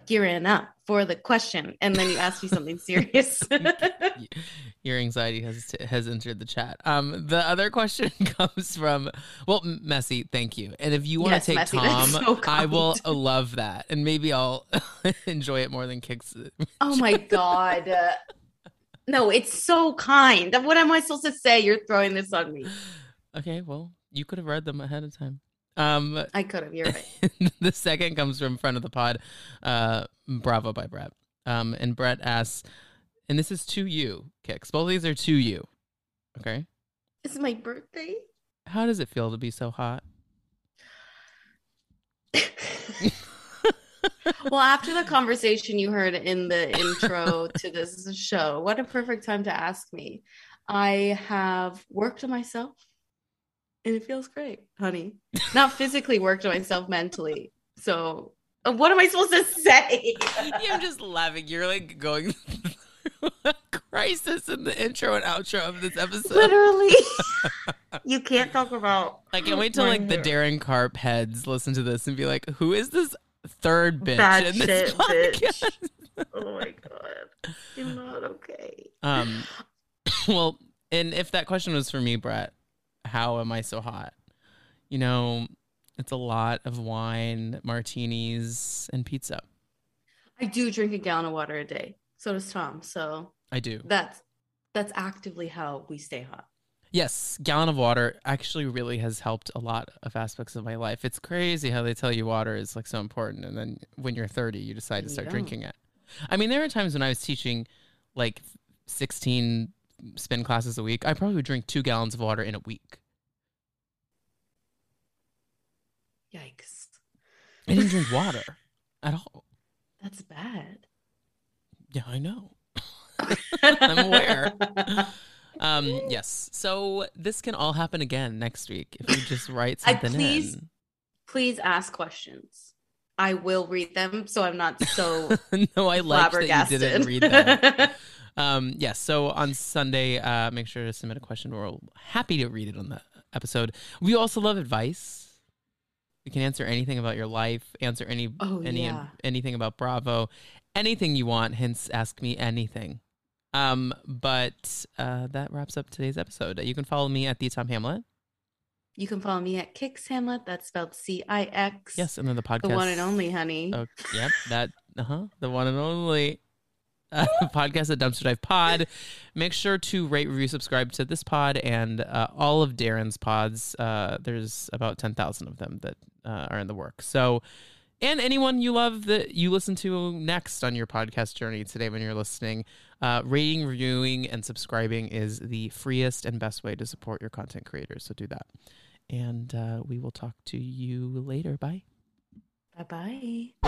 gearing up for the question, and then you asked me something serious. Your anxiety has t- has entered the chat. Um, the other question comes from, well, Messy, thank you. And if you want to yes, take Messy, Tom, so I will love that, and maybe I'll enjoy it more than Kix. Oh my God. Uh, no, it's so kind. What am I supposed to say? You're throwing this on me. Okay, well, you could have read them ahead of time. Um, I could have. You're right. The second comes from front of the pod, uh, Bravo by Brett. Um, and Brett asks, and this is to you, Kix. Both of these are to you. Okay. It's my birthday. How does it feel to be so hot? Well, after the conversation you heard in the intro to this show, what a perfect time to ask me. I have worked on myself. And it feels great, honey. Not physically worked on myself, mentally. So what am I supposed to say? I'm just laughing. You're like going through a crisis in the intro and outro of this episode. Literally. You can't talk about. I can't wait till like the Darren Karp heads listen to this and be like, who is this third bitch Bad in this shit, podcast? Bitch. Oh my God. I'm not okay. Um. Well, And if that question was for me, Brett, how am I so hot? You know, it's a lot of wine, martinis, and pizza. I do drink a gallon of water a day. So does Tom. So I do. That's that's actively how we stay hot. Yes, gallon of water actually really has helped a lot of aspects of my life. It's crazy how they tell you water is like so important, and then when you're thirty, you decide to start yeah. drinking it. I mean, there are times when I was teaching like sixteen spin classes a week. I probably would drink two gallons of water in a week. Yikes! I didn't drink water at all. That's bad. Yeah, I know. I'm aware. Um, yes. So this can all happen again next week if you just write something I please, in. Please ask questions. I will read them, so I'm not so no, I like that you didn't read them. um, yes. Yeah, so on Sunday, uh, make sure to submit a question. We're happy to read it on the episode. We also love advice. We can answer anything about your life. Answer any oh, any yeah. anything about Bravo. Anything you want. Hence, ask me anything. Um, but uh, that wraps up today's episode. You can follow me at the Tom Hamlet. You can follow me at Kix Hamlet. That's spelled C I X. Yes, and then the podcast, the one and only, honey. Oh, yep, that uh huh, the one and only uh, podcast at Dumpster Dive Pod. Make sure to rate, review, subscribe to this pod and uh, all of Darren's pods. Uh, there's about ten thousand of them that uh, are in the work. So. And anyone you love that you listen to next on your podcast journey today when you're listening, uh, rating, reviewing, and subscribing is the freest and best way to support your content creators. So do that. And uh, we will talk to you later. Bye. Bye-bye.